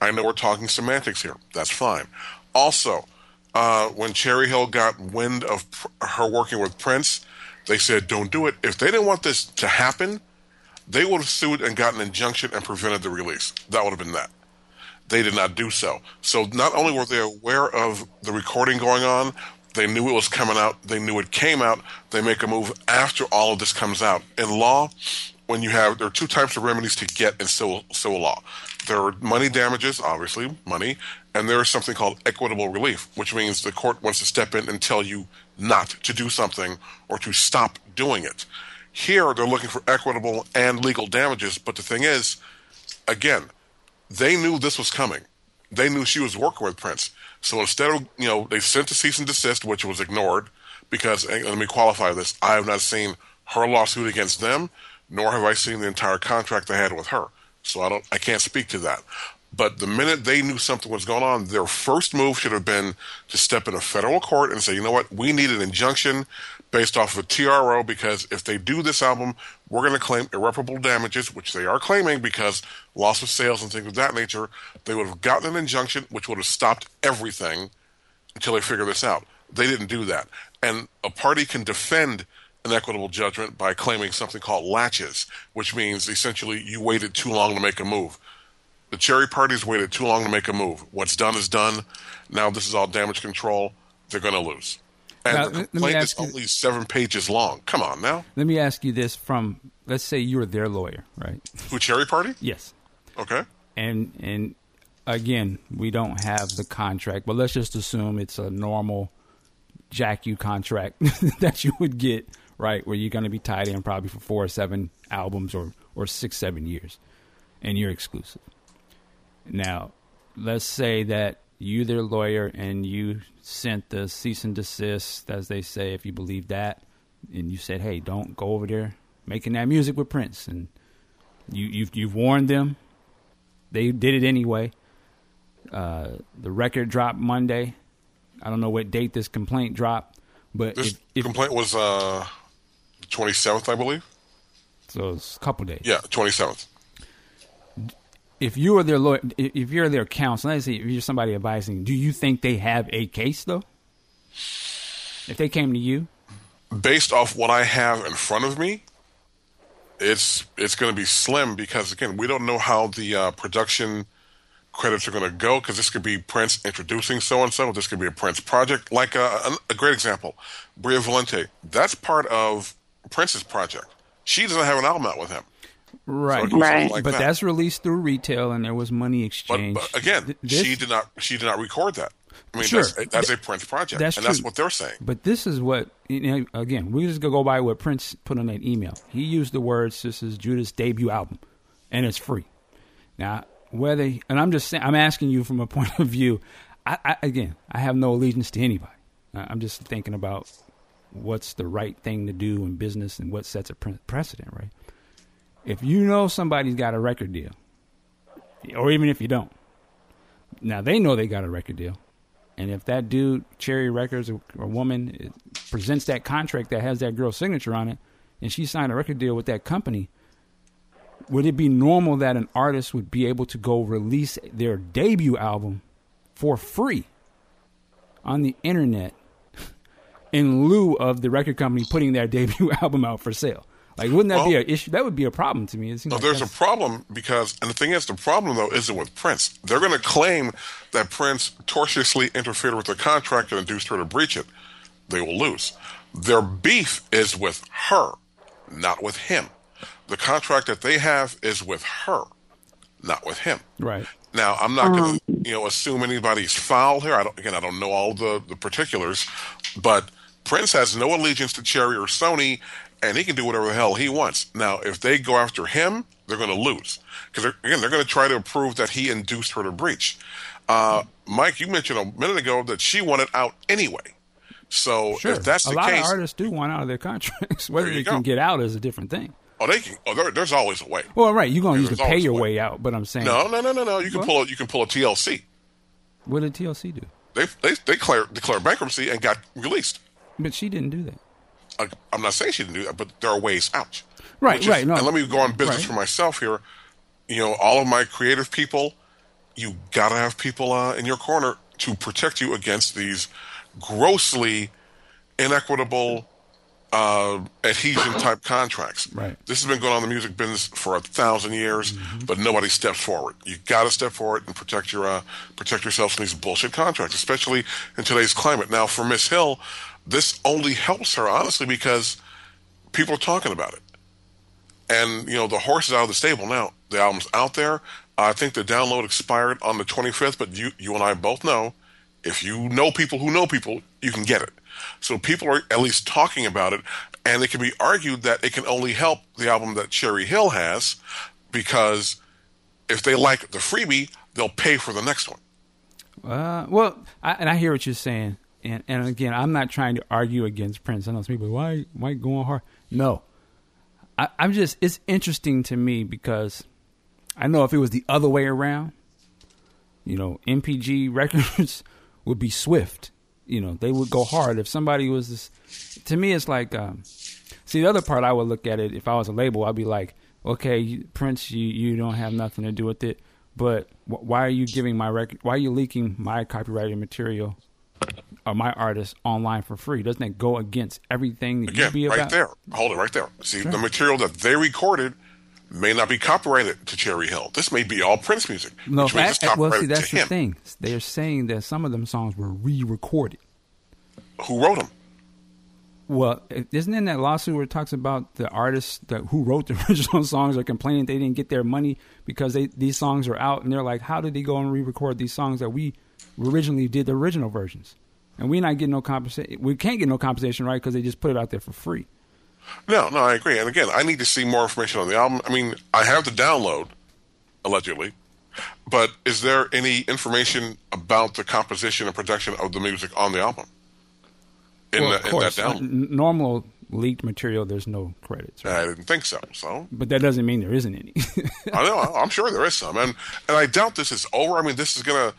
I know we're talking semantics here. That's fine. Also, uh, when Cherry Hill got wind of pr- her working with Prince, they said, don't do it. If they didn't want this to happen, they would have sued and gotten an injunction and prevented the release. That would have been that. They did not do so. So not only were they aware of the recording going on, they knew it was coming out. They knew it came out. They make a move after all of this comes out. In law, when you have, there are two types of remedies to get in civil, civil law. There are money damages, obviously, money, and there is something called equitable relief, which means the court wants to step in and tell you not to do something or to stop doing it. Here, they're looking for equitable and legal damages, but the thing is, again, they knew this was coming. They knew she was working with Prince. So instead of, you know, they sent a cease and desist, which was ignored, because, and let me qualify this, I have not seen her lawsuit against them, nor have I seen the entire contract they had with her. So I don't, I can't speak to that. But the minute they knew something was going on, their first move should have been to step into federal court and say, you know what, we need an injunction based off of a T R O, because if they do this album, we're going to claim irreparable damages, which they are claiming because loss of sales and things of that nature. They would have gotten an injunction, which would have stopped everything until they figure this out. They didn't do that. And a party can defend an equitable judgment by claiming something called latches, which means essentially you waited too long to make a move. The Cherry Party's waited too long to make a move. What's done is done. Now this is all damage control. They're going to lose. And now, the complaint is only seven pages long. Come on now. Let me ask you this from, let's say you were their lawyer, right? Who, Cherry Party? Yes. Okay. And, and again, we don't have the contract, but let's just assume it's a normal Jack U contract that you would get, right, where you're going to be tied in probably for four or seven albums or, or six, seven years, and you're exclusive. Now, let's say that you, their lawyer, and you sent the cease and desist, as they say, if you believe that, and you said, hey, don't go over there making that music with Prince. And you, you've, you've warned them. They did it anyway. Uh, the record dropped Monday. I don't know what date this complaint dropped. But this if, if, complaint was uh, the twenty-seventh, I believe. So it's a couple days. Yeah, twenty-seventh. If you are their lawyer, if you're their counsel, let's say if you're somebody advising, do you think they have a case though? If they came to you, based off what I have in front of me, it's it's going to be slim because again, we don't know how the uh, production credits are going to go because this could be Prince introducing so and so. This could be a Prince project. Like a, a great example, Bria Valente. That's part of Prince's project. She doesn't have an album out with him. Right, so right. Like but that. That's released through retail, and there was money exchange. But, but again, this, she did not. She did not record that. I mean, sure. that's, that's a Prince project, that's and true. That's what they're saying. But this is what, you know, again, we just gonna go by what Prince put on that email. He used the words, "This is Judith's debut album, and it's free." Now, whether and I'm just saying, I'm asking you from a point of view. I, I again, I have no allegiance to anybody. I'm just thinking about what's the right thing to do in business and what sets a precedent, right? If you know somebody's got a record deal, or even if you don't, now they know they got a record deal. And if that dude, Cherry Records or, or woman, it, presents that contract that has that girl's signature on it, and she signed a record deal with that company, would it be normal that an artist would be able to go release their debut album for free on the internet in lieu of the record company putting their debut album out for sale? Like, wouldn't that well, be an issue? That would be a problem to me. It no, like there's a problem because, and the thing is, the problem, though, isn't with Prince. They're going to claim that Prince tortiously interfered with the contract and induced her to breach it. They will lose. Their beef is with her, not with him. The contract that they have is with her, not with him. Right. Now, I'm not going to, um, you know, assume anybody's foul here. I don't, again, I don't know all the, the particulars, but Prince has no allegiance to Cherry or Sony, and he can do whatever the hell he wants. Now, if they go after him, they're going to lose because, again, they're going to try to prove that he induced her to breach. Uh, Mike, you mentioned a minute ago that she wanted out anyway. So sure. if that's the case, a lot of artists do want out of their contracts. Whether they go. can get out is a different thing. Oh, they can. Oh, there, there's always a way. Well, right, you're gonna use to pay your way out, but I'm saying no, no, no, no, no. You what? can pull. A, you can pull a T L C. What did T L C do? They they they declare, declare bankruptcy and got released. But she didn't do that. I, I'm not saying she didn't do that, but there are ways out. Right, is, right. No, and let me go on business right. for myself here. You know, all of my creative people, you gotta have people uh, in your corner to protect you against these grossly inequitable uh, adhesion type contracts. Right. This has been going on in the music business for a thousand years, mm-hmm. but nobody steps forward. You got to step forward and protect your uh, protect yourself from these bullshit contracts, especially in today's climate. Now, for Miss Hill, this only helps her honestly because people are talking about it, and you know the horse is out of the stable now. The album's out there. I think the download expired on the twenty-fifth, but you you and I both know. If you know people who know people, you can get it. So people are at least talking about it, and it can be argued that it can only help the album that Cherry Hill has because if they like the freebie, they'll pay for the next one. Uh, well, I, and I hear what you're saying. And, and again, I'm not trying to argue against Prince. I know some people, why, why going hard? No. I, I'm just, it's interesting to me because I know if it was the other way around, you know, M P G Records would be swift, you know. They would go hard if somebody was. This, to me, it's like. Um, see, the other part I would look at it if I was a label, I'd be like, okay, you, Prince, you, you don't have nothing to do with it, but wh- why are you giving my record? Why are you leaking my copyrighted material or my artist online for free? Doesn't that go against everything that Again, you be about? Right there, hold it right there. See, sure. The material that they recorded may not be copyrighted to Cherry Hill. This may be all Prince music. No, which means it's well, see, that's the him. thing. They're saying that some of them songs were re-recorded. Who wrote them? Well, isn't in that lawsuit where it talks about the artists that who wrote the original songs are complaining they didn't get their money because they, these songs are out, and they're like, how did they go and re-record these songs that we originally did the original versions? And we're not getting no compensation. We can't get no compensation, right, because they just put it out there for free. No, no, I agree. And again, I need to see more information on the album. I mean, I have the download, allegedly, but is there any information about the composition and production of the music on the album? In, well, of the, course. in that download? Normal leaked material, there's no credits. Right? I didn't think so. So, but that doesn't mean there isn't any. I know. I'm sure there is some. And and I doubt this is over. I mean, this is going to,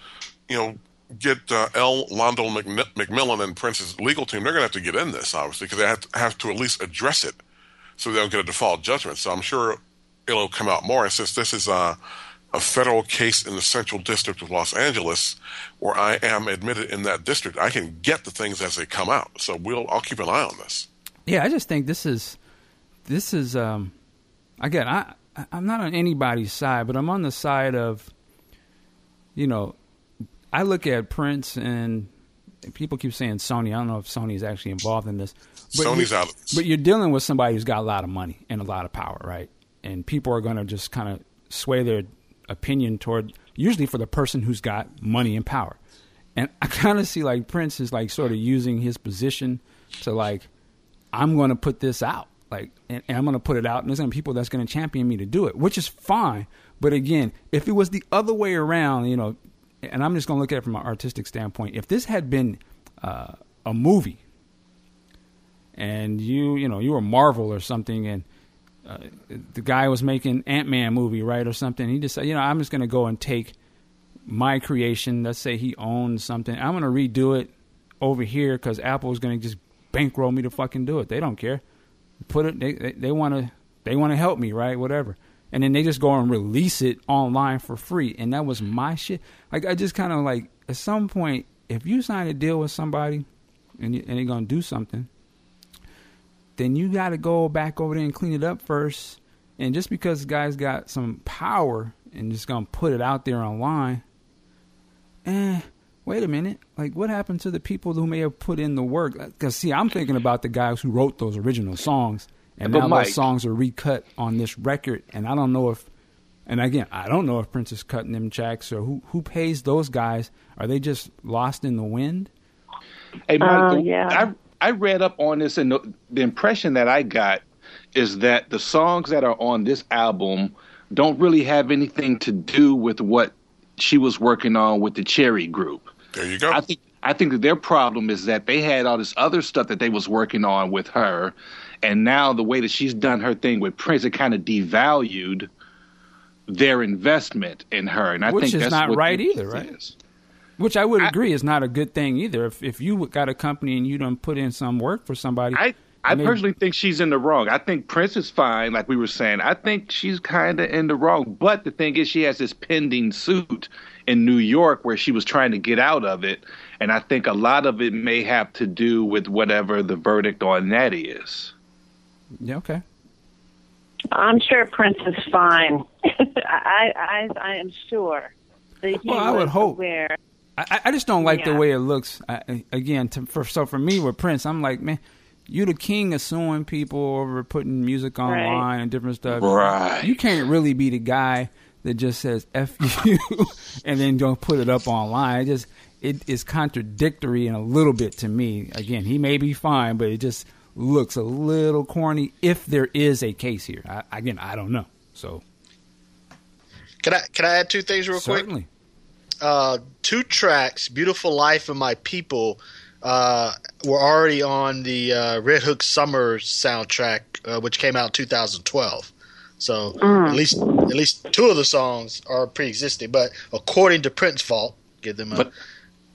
you know, get uh, L. Londell McMillan and Prince's legal team. They're going to have to get in this, obviously, because they have to, have to at least address it so they don't get a default judgment. So I'm sure it'll come out more. And since this is uh, a federal case in the Central District of Los Angeles, where I am admitted in that district, I can get the things as they come out. So we'll I'll keep an eye on this. Yeah, I just think this is this is um, again. I I'm not on anybody's side, but I'm on the side of you know. I look at Prince and people keep saying Sony. I don't know if Sony is actually involved in this. But Sony's you, out of this. But you're dealing with somebody who's got a lot of money and a lot of power, right? And people are going to just kind of sway their opinion toward, usually for the person who's got money and power. And I kind of see like Prince is like sort of using his position to like, I'm going to put this out. Like, and, and I'm going to put it out, and there's going to be people that's going to champion me to do it, which is fine. But again, if it was the other way around, you know, and I'm just going to look at it from an artistic standpoint. If this had been uh, a movie and you, you know, you were Marvel or something and uh, the guy was making Ant-Man movie, right, or something, he just said, you know, I'm just going to go and take my creation. Let's say he owns something. I'm going to redo it over here because Apple is going to just bankroll me to fucking do it. They don't care. Put it. They they want to they want to help me, right, whatever. And then they just go and release it online for free. And that was my shit. Like, I just kind of like, at some point, if you sign a deal with somebody and, you, and they're going to do something, then you got to go back over there and clean it up first. And just because the guy's got some power and just going to put it out there online, eh, wait a minute. Like, what happened to the people who may have put in the work? Because, see, I'm thinking about the guys who wrote those original songs. And but now Mike, those songs are recut on this record, and I don't know if And again, I don't know if Prince is cutting them checks or who who pays those guys. Are they just lost in the wind? Hey, Michael, uh, yeah. I I read up on this, and the, the impression that I got is that the songs that are on this album don't really have anything to do with what she was working on with the Cherry Group. There you go. I think I think that their problem is that they had all this other stuff that they was working on with her, and now the way that she's done her thing with Prince, it kind of devalued their investment in her, and I which think that's not right either, right? Is. Which I would I, agree is not a good thing either. If if you got a company and you don't put in some work for somebody, I I maybe, personally think she's in the wrong. I think Prince is fine, like we were saying. I think she's kind of in the wrong. But the thing is, she has this pending suit in New York where she was trying to get out of it, and I think a lot of it may have to do with whatever the verdict on that is. Yeah. Okay. I'm sure Prince is fine. I, I I am sure. That he well, I would hope. Aware. I, I just don't like yeah. the way it looks. I, again, to, for, so for me with Prince, I'm like, man, you the king of suing people over putting music online right. and different stuff. Right. You can't really be the guy that just says F you and then don't put it up online. It just it is contradictory and a little bit to me. Again, he may be fine, but it just looks a little corny if there is a case here. I, again, I don't know. So, can I can I add two things real Certainly. quick? Uh, two tracks, "Beautiful Life" and "My People," uh, were already on the uh, Red Hook Summer soundtrack, uh, which came out in two thousand twelve. So, mm. at least at least two of the songs are pre-existing. But according to Prince Vault, give them a. But,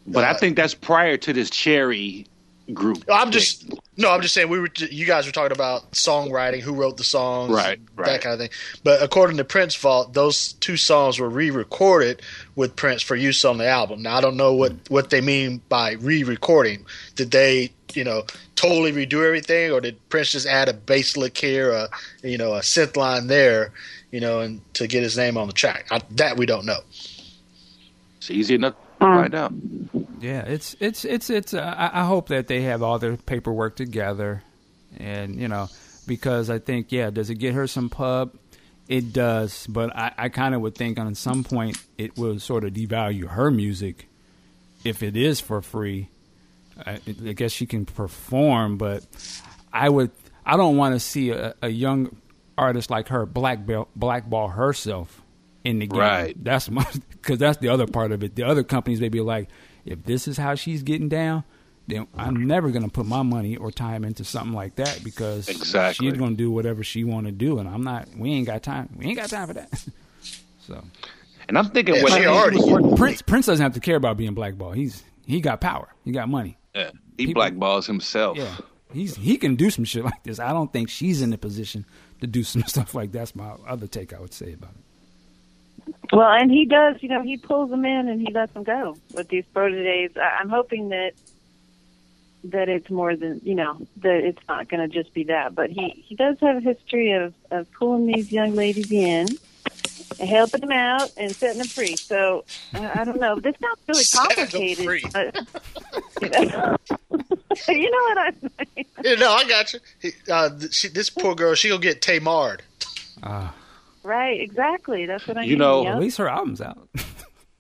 but uh, I think that's prior to this Cherry group. I'm just no. I'm just saying we were. You guys were talking about songwriting, who wrote the songs, right, right? That kind of thing. But according to Prince Vault, those two songs were re-recorded with Prince for use on the album. Now I don't know what, what they mean by re-recording. Did they, you know, totally redo everything, or did Prince just add a bass lick here, a you know, a synth line there, you know, and to get his name on the track? I, that we don't know. It's easy enough to find out. Yeah, it's it's it's it's. Uh, I hope that they have all their paperwork together, and you know, because I think yeah, does it get her some pub? It does, but I, I kind of would think on some point it will sort of devalue her music if it is for free. I, I guess she can perform, but I would I don't want to see a, a young artist like her blackball blackball herself in the game. Right. That's my because that's the other part of it. The other companies may be like, if this is how she's getting down, then I'm never going to put my money or time into something like that because exactly. she's going to do whatever she want to do, and I'm not. We ain't got time. We ain't got time for that. So, and I'm thinking yeah, what already Prince Prince doesn't have to care about being blackballed. He's he got power. He got money. Yeah, he People, blackballs himself. Yeah, he's he can do some shit like this. I don't think she's in the position to do some stuff like that. That's my other take I would say about it. Well, and he does, you know, he pulls them in and he lets them go with these protodays. I'm hoping that that it's more than, you know, that it's not going to just be that. But he, he does have a history of, of pulling these young ladies in and helping them out and setting them free. So, uh, I don't know. This sounds really complicated. But, you know, you know what I mean? Yeah, no, I got you. He, uh, she, this poor girl, she'll get tamarred. Ah. Uh. Right, exactly. That's what I mean. You know, at least her album's out.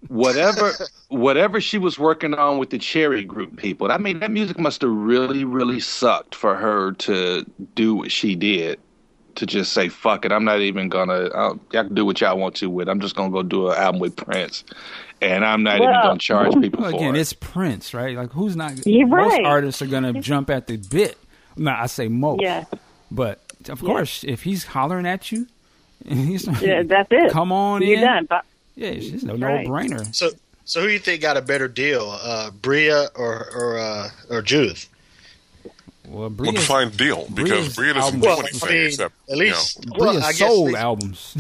whatever, whatever she was working on with the Cherry Group people. I mean, that music must have really, really sucked for her to do what she did. To just say, "Fuck it, I'm not even gonna. I'll, y'all can do what y'all want to with. I'm just gonna go do an album with Prince, and I'm not well, even gonna charge people well, for again, it." Again, it's Prince, right? Like, who's not? You're most right. artists are gonna jump at the bit. No, I say most. Yeah. But of yeah. course, if he's hollering at you. yeah, that's it. Come on You're in. Done. But, yeah, she's no right. no-brainer. So, so who do you think got a better deal, uh, Bria or or uh, or Judith? Well, Bria's, well, fine deal because Bria's Bria doesn't do anything I mean, except at least you know, well, I guess sold they, albums.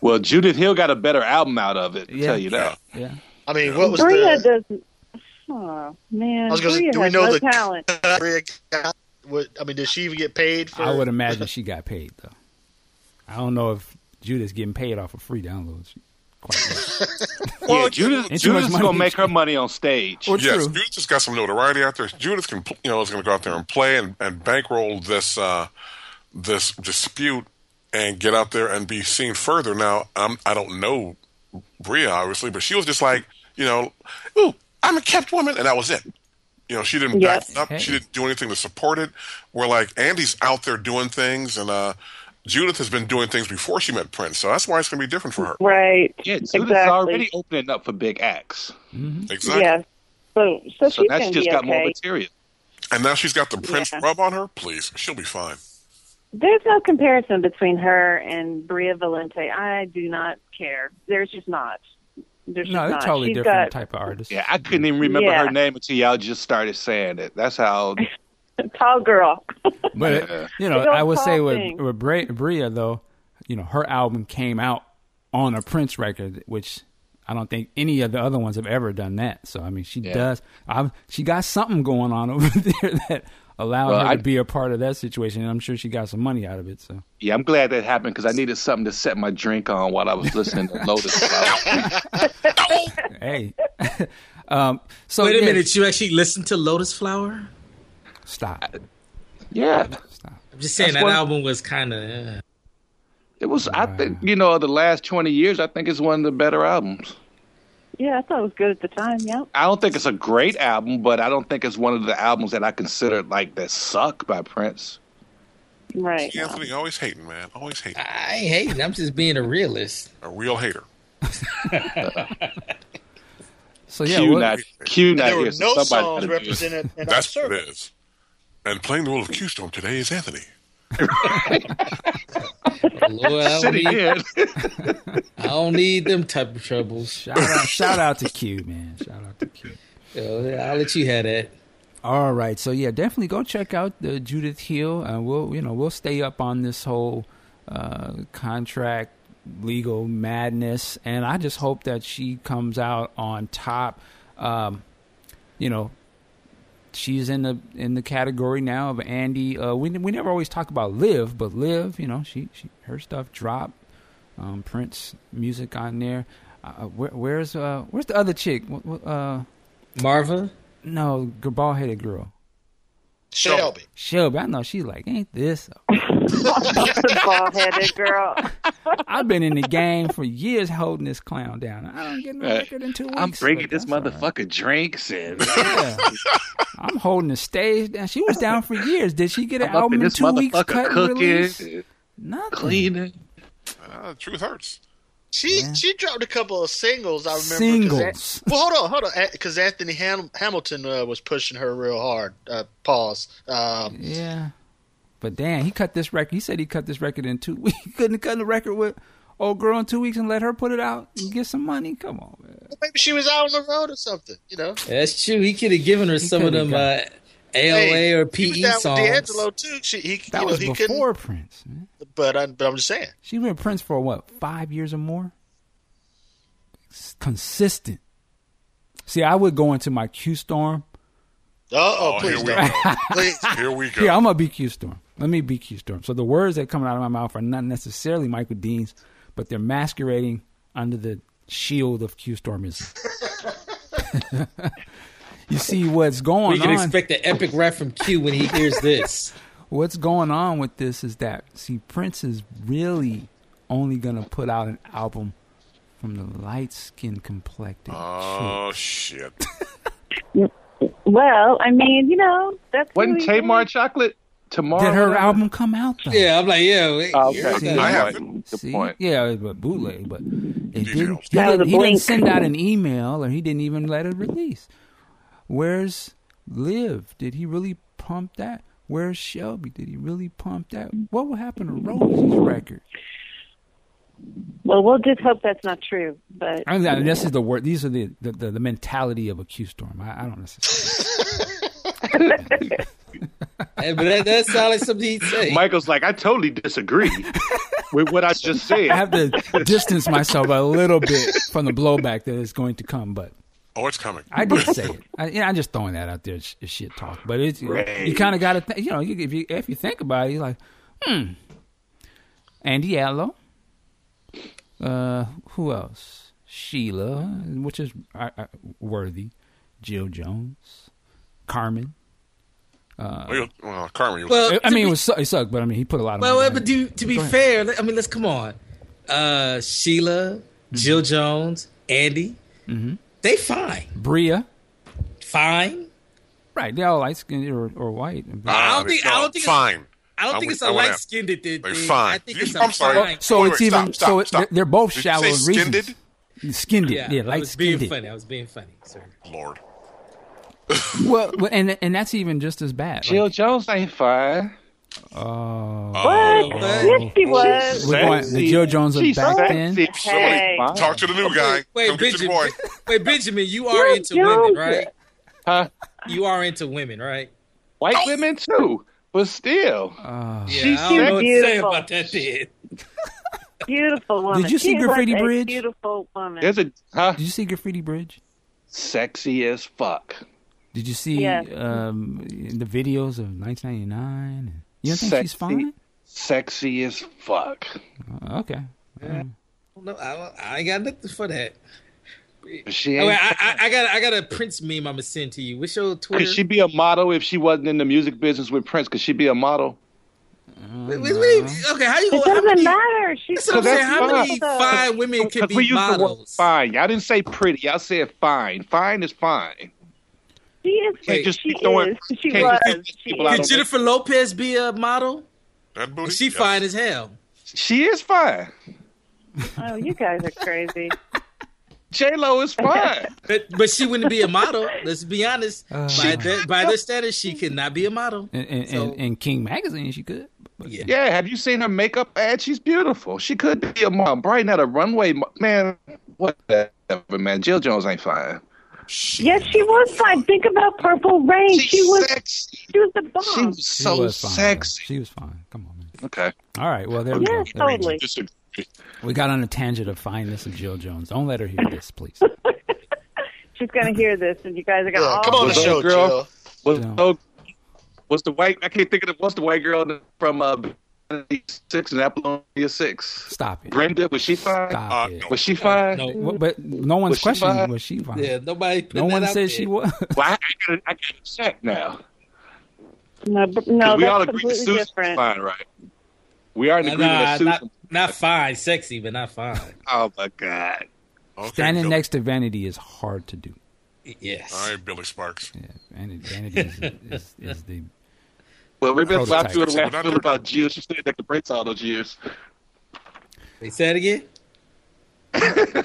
Well, Judith Hill got a better album out of it. Yeah, I'll tell you that. Yeah. yeah. I mean, what was Bria the, doesn't? Oh man, I was gonna say, do we know no the talent? Bria got, what, I mean, did she even get paid? For I would imagine she got paid though. I don't know if. Judith's getting paid off of free downloads. Quite well, yeah, Judith, Judith's, Judith's going to make her money on stage. Or yes, true. Judith has got some notoriety out there. Judith can, you know, is going to go out there and play and, and bankroll this uh, this dispute and get out there and be seen further. Now, I'm, I don't know Bria, obviously, but she was just like, you know, ooh, I'm a kept woman, and that was it. You know, she didn't yes. back it up. Hey. She didn't do anything to support it. We're like, Andy's out there doing things, and uh, Judith has been doing things before she met Prince, so that's why it's going to be different for her. Right. Yeah, Judith's exactly. already opening up for big acts. Mm-hmm. Exactly. Yeah. So, so, so that's just got okay. more material. And now she's got the Prince yeah. rub on her? Please, she'll be fine. There's no comparison between her and Bria Valente. I do not care. There's just not. There's no, they're not. Totally she's different got, type of artists. Yeah, I couldn't even remember yeah. her name until y'all just started saying it. That's how... Tall girl. But, you know, I would say with, with Bria, though, you know, her album came out on a Prince record, which... I don't think any of the other ones have ever done that. So, I mean, she yeah. does. I've, she got something going on over there that allowed well, her I, to be a part of that situation. And I'm sure she got some money out of it. So, yeah, I'm glad that happened because I needed something to set my drink on while I was listening to Lotus Flower. Hey. um, so Wait a yeah, minute. You actually listened to Lotus Flower? Stop. I, yeah. Stop. I'm just saying That's that album was kind of... Uh... It was, I think, you know, the last twenty years, I think it's one of the better albums. Yeah, I thought it was good at the time, yeah. I don't think it's a great album, but I don't think it's one of the albums that I consider, like, that suck by Prince. Right. See, Anthony, always hating, man. Always hating. I ain't hating. I'm just being a realist. A real hater. So, yeah. Q not, Q not there here, were so no songs represented in our circle. That's what it is. And playing the role of Q-Stone today is Anthony. Lord, I, don't need, I don't need them type of troubles. Shout out, shout out to Q, man. Shout out to Q. Yo, I'll let you have that. All right, so yeah, definitely go check out the Judith Hill, and we'll you know we'll stay up on this whole uh, contract legal madness, and I just hope that she comes out on top. Um, you know. She's in the in the category now of Andy. Uh, we we never always talk about Liv, but Liv, you know, she, she her stuff dropped. Um, Prince music on there. Uh, where, where's uh where's the other chick? Uh, Marva? No, bald headed girl. Shelby. Shelby. I know she's like, ain't this a bald headed girl? I've been in the game for years holding this clown down. I don't get no record in two weeks. I'm bringing this motherfucker right. drinks in. Yeah. I'm holding the stage down. She was down for years. Did she get an I'm album in this two weeks? Cut cooking, and release? Nothing. Cleaning. Uh, truth hurts. She yeah. she dropped a couple of singles. I remember singles. Well, hold on, hold on, because Anthony Ham- Hamilton uh, was pushing her real hard. Uh, pause. Um, yeah, but damn, he cut this record. He said he cut this record in two weeks. He couldn't cut the record with old girl in two weeks and let her put it out and get some money. Come on, man. Well, maybe she was out on the road or something. You know, yeah, that's true. He could have given her he some of them uh, A L A hey, or P E he was down songs. With D'Angelo too. She, he, that you know, was he before Prince, man. But, I, but I'm just saying. She been Prince for, what, five years or more? It's consistent. See, I would go into my Q-Storm. Uh-oh, oh, please, here we go. please. Here we go. Yeah, I'm going to be Q-Storm. Let me be Q-Storm. So the words that come out of my mouth are not necessarily Michael Dean's, but they're masquerading under the shield of Q-Stormism. You see what's going on. We can on. expect an epic rap from Q when he hears this. What's going on with this is that, see, Prince is really only going to put out an album from the light-skinned complected Oh, shit. shit. Well, I mean, you know, that's... Wasn't Tamar Chocolate tomorrow? Did her album come out, though? Yeah, I'm like, yeah. Wait, oh, okay. See, I haven't. See? Point. Yeah, it was a bootleg, but it didn't, he, didn't, he didn't send out an email, or he didn't even let it release. Where's Liv? Did he really pump that? Where's Shelby? Did he really pump that? What will happen to Rose's record? Well, we'll just hope that's not true. But I mean, this is the word. These are the, the, the, the mentality of a Q-Storm. I, I don't necessarily. Hey, but that does sound like something he'd say. Michael's like, I totally disagree with what I just said. I have to distance myself a little bit from the blowback that is going to come, but. Oh, it's coming. I did say it. I, yeah, I'm just throwing that out there as shit talk. But it's, right. you kind of got to, th- you know, you, if, you, if you think about it, you're like, hmm. Andy Allo. Uh, who else? Sheila, which is uh, worthy. Jill Jones. Carmen. Uh, well, well, Carmen. Well, I mean, be, it was it sucked, but I mean, he put a lot of. Well, money but do, to be fair, I mean, let's come on. Uh, Sheila, mm-hmm. Jill Jones, Andy, mm-hmm. they fine. Bria, fine. Right, they all light skinned or, or white. Uh, I don't think. I don't think fine. I don't I think would, it's a light skinned thing. They're fine. I think you, it's I'm a sorry. Fine. So it's even. Stop, stop, so it, stop. they're both Did shallow reasons. Skinned it, yeah, yeah light skinned. I was being funny. I was being funny, sir. Lord. Well, and and that's even just as bad. Jill like, Jones ain't fine. Oh, what? Yes, she was. We're going, the Jill Jones was back then. Hey. Talk to the new guy. Wait, wait Benjamin. Wait, Benjamin, you are You're into young. women, right? Huh? You are into women, right? White I, women too, but still. Uh, yeah, she's I don't know what to say about that shit. Beautiful woman. Did you see she Graffiti Bridge? Beautiful woman. There's a, huh? Did you see Graffiti Bridge? Sexy as fuck. Did you see yes. um, the videos of nineteen ninety-nine? You don't think sexy, she's fine? Sexy as fuck. Uh, okay. Yeah. No, I, I ain't got nothing for that. She ain't oh, wait, I, I, I got I got a Prince meme I'm going to send to you. What's your Twitter? Could she be a model if she wasn't in the music business with Prince? Could she be a model? Wait, wait, wait. Okay, how you? It doesn't many, matter. She's so saying, how fine. many fine women can be we models? Fine. I didn't say pretty. I said fine. Fine is fine. She is. Wait, just she throwing, is. She was. She Could Jennifer make. Lopez be a model? That booty, she yes. fine as hell. She is fine. Oh, you guys are crazy. J Lo is fine, but but she wouldn't be a model. Let's be honest. Uh, by the, by their standards, she could not be a model. And in, in, so, in, in King magazine, she could. Yeah. yeah, have you seen her makeup ad? She's beautiful. She could be a mom. Brighten at a runway, man. Whatever, man. Jill Jones ain't fine. She yes, she was fine. Think about Purple Rain. She, she was sexy. She was the bomb. She was so she was sexy. She was fine. Come on, man. Okay. All right. Well, there yes, we go. Totally. We got on a tangent of fineness of Jill Jones. Don't let her hear this, please. She's gonna hear this, and you guys are gonna. Girl, come on the show, girl. Jill. What's the white? I can't think of the, what's the white girl from uh, six and Apollonia six. Stop it, Brenda. Was she fine? Stop uh, it. Was she fine? No, no. But no one's was questioning. She was she fine? Yeah, nobody. No one said there. she was. Well, I, I gotta, I gotta check now. No, but, no, we that's all agree completely that different. Fine, right? We are in no, agreement no, that Susan. Not, not fine, sexy, but not fine. Oh my God! Okay, Standing no. next to Vanity is hard to do. Yes. All right, Billy Sparks. Yeah, Vanity, Vanity is, is, is the. Well, maybe that's why I feel the way I feel about Jill. She stayed at the breaks all those years. They said it again?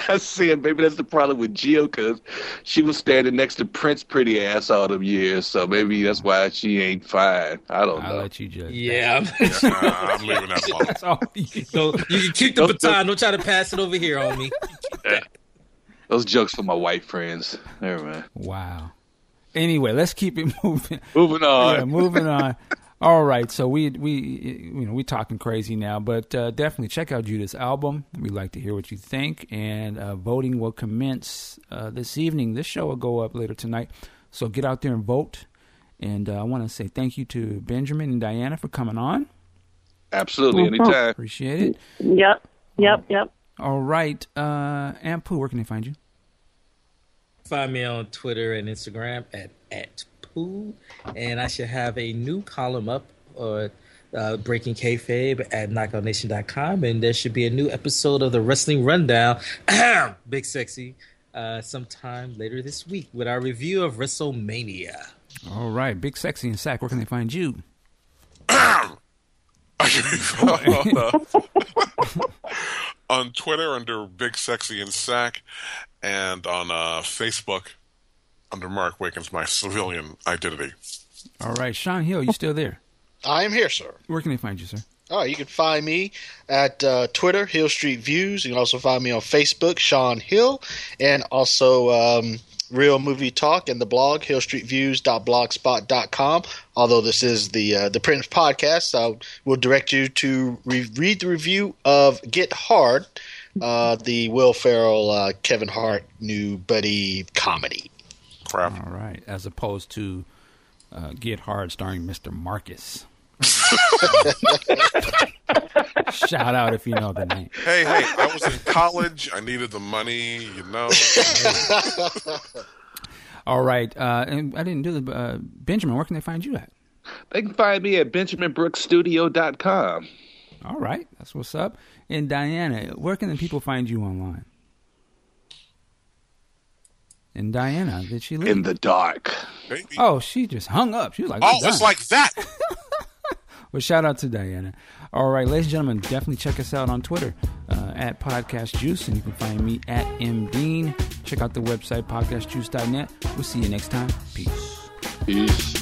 I said maybe that's the problem with Jill because she was standing next to Prince pretty ass all them years. So maybe that's why she ain't fine. I don't I'll know. I'll let you judge. Yeah. I'm, yeah, uh, I'm leaving that alone. That's all you. So you can keep the baton. Don't try to pass it over here on me. Yeah. Those jokes for my white friends. Never mind. Wow. Anyway, let's keep it moving. Moving on. Yeah, moving on. All right, so we we you know we talking crazy now, but uh, definitely check out Judith's album. We'd like to hear what you think, and uh, voting will commence uh, this evening. This show will go up later tonight, so get out there and vote. And uh, I want to say thank you to Benjamin and Diana for coming on. Absolutely, mm-hmm. anytime. Appreciate it. Yep, yep, yep. All right, uh, Ampu, where can they find you? Find me on Twitter and Instagram at at. And I should have a new column up or uh, Breaking Kayfabe at knockout nation dot com. And there should be a new episode of the Wrestling Rundown, Big Sexy, uh, sometime later this week with our review of WrestleMania. All right. Big Sexy and Sack, where can they find you? On Twitter under Big Sexy and Sack and on uh, Facebook. Under Mark Wakens, my civilian identity. All right. Sean Hill, you still there? I am here, sir. Where can they find you, sir? Oh, you can find me at uh, Twitter, Hill Street Views. You can also find me on Facebook, Sean Hill, and also um, Real Movie Talk and the blog, hill street views dot blogspot dot com. Although this is the uh, the Prince podcast, so we'll direct you to re- read the review of Get Hard, uh, the Will Ferrell, uh, Kevin Hart, new buddy comedy. Crap. All right, as opposed to uh, Get Hard starring Mister Marcus. Shout out if you know the name. Hey, hey, I was in college. I needed the money, you know. All right, uh, and I didn't do the uh, Benjamin. Where can they find you at? They can find me at benjamin brooks studio dot com. All right. That's what's up. And Diana, where can the people find you online? And Diana, did she leave? In the dark. Baby. Oh, she just hung up. She was like, oh, it's like that. Well, shout out to Diana. All right, ladies and gentlemen, definitely check us out on Twitter uh, at Podcast Juice, and you can find me at M Dean. Check out the website, podcast juice dot net. We'll see you next time. Peace. Peace.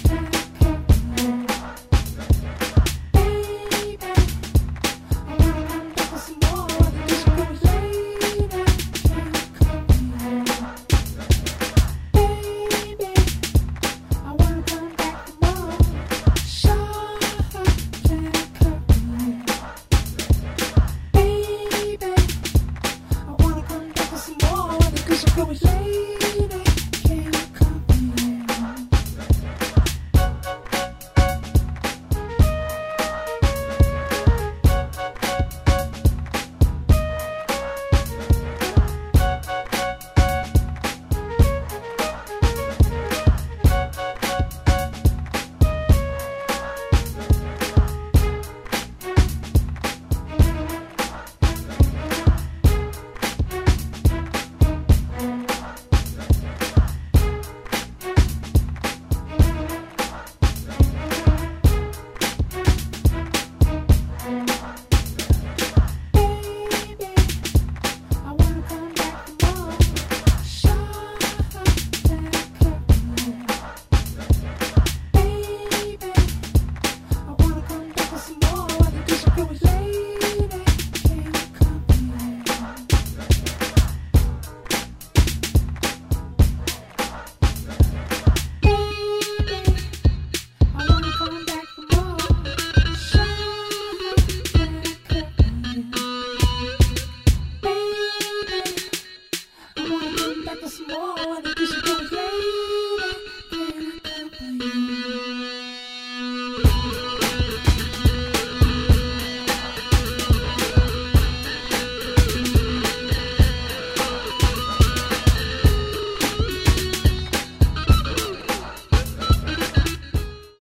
More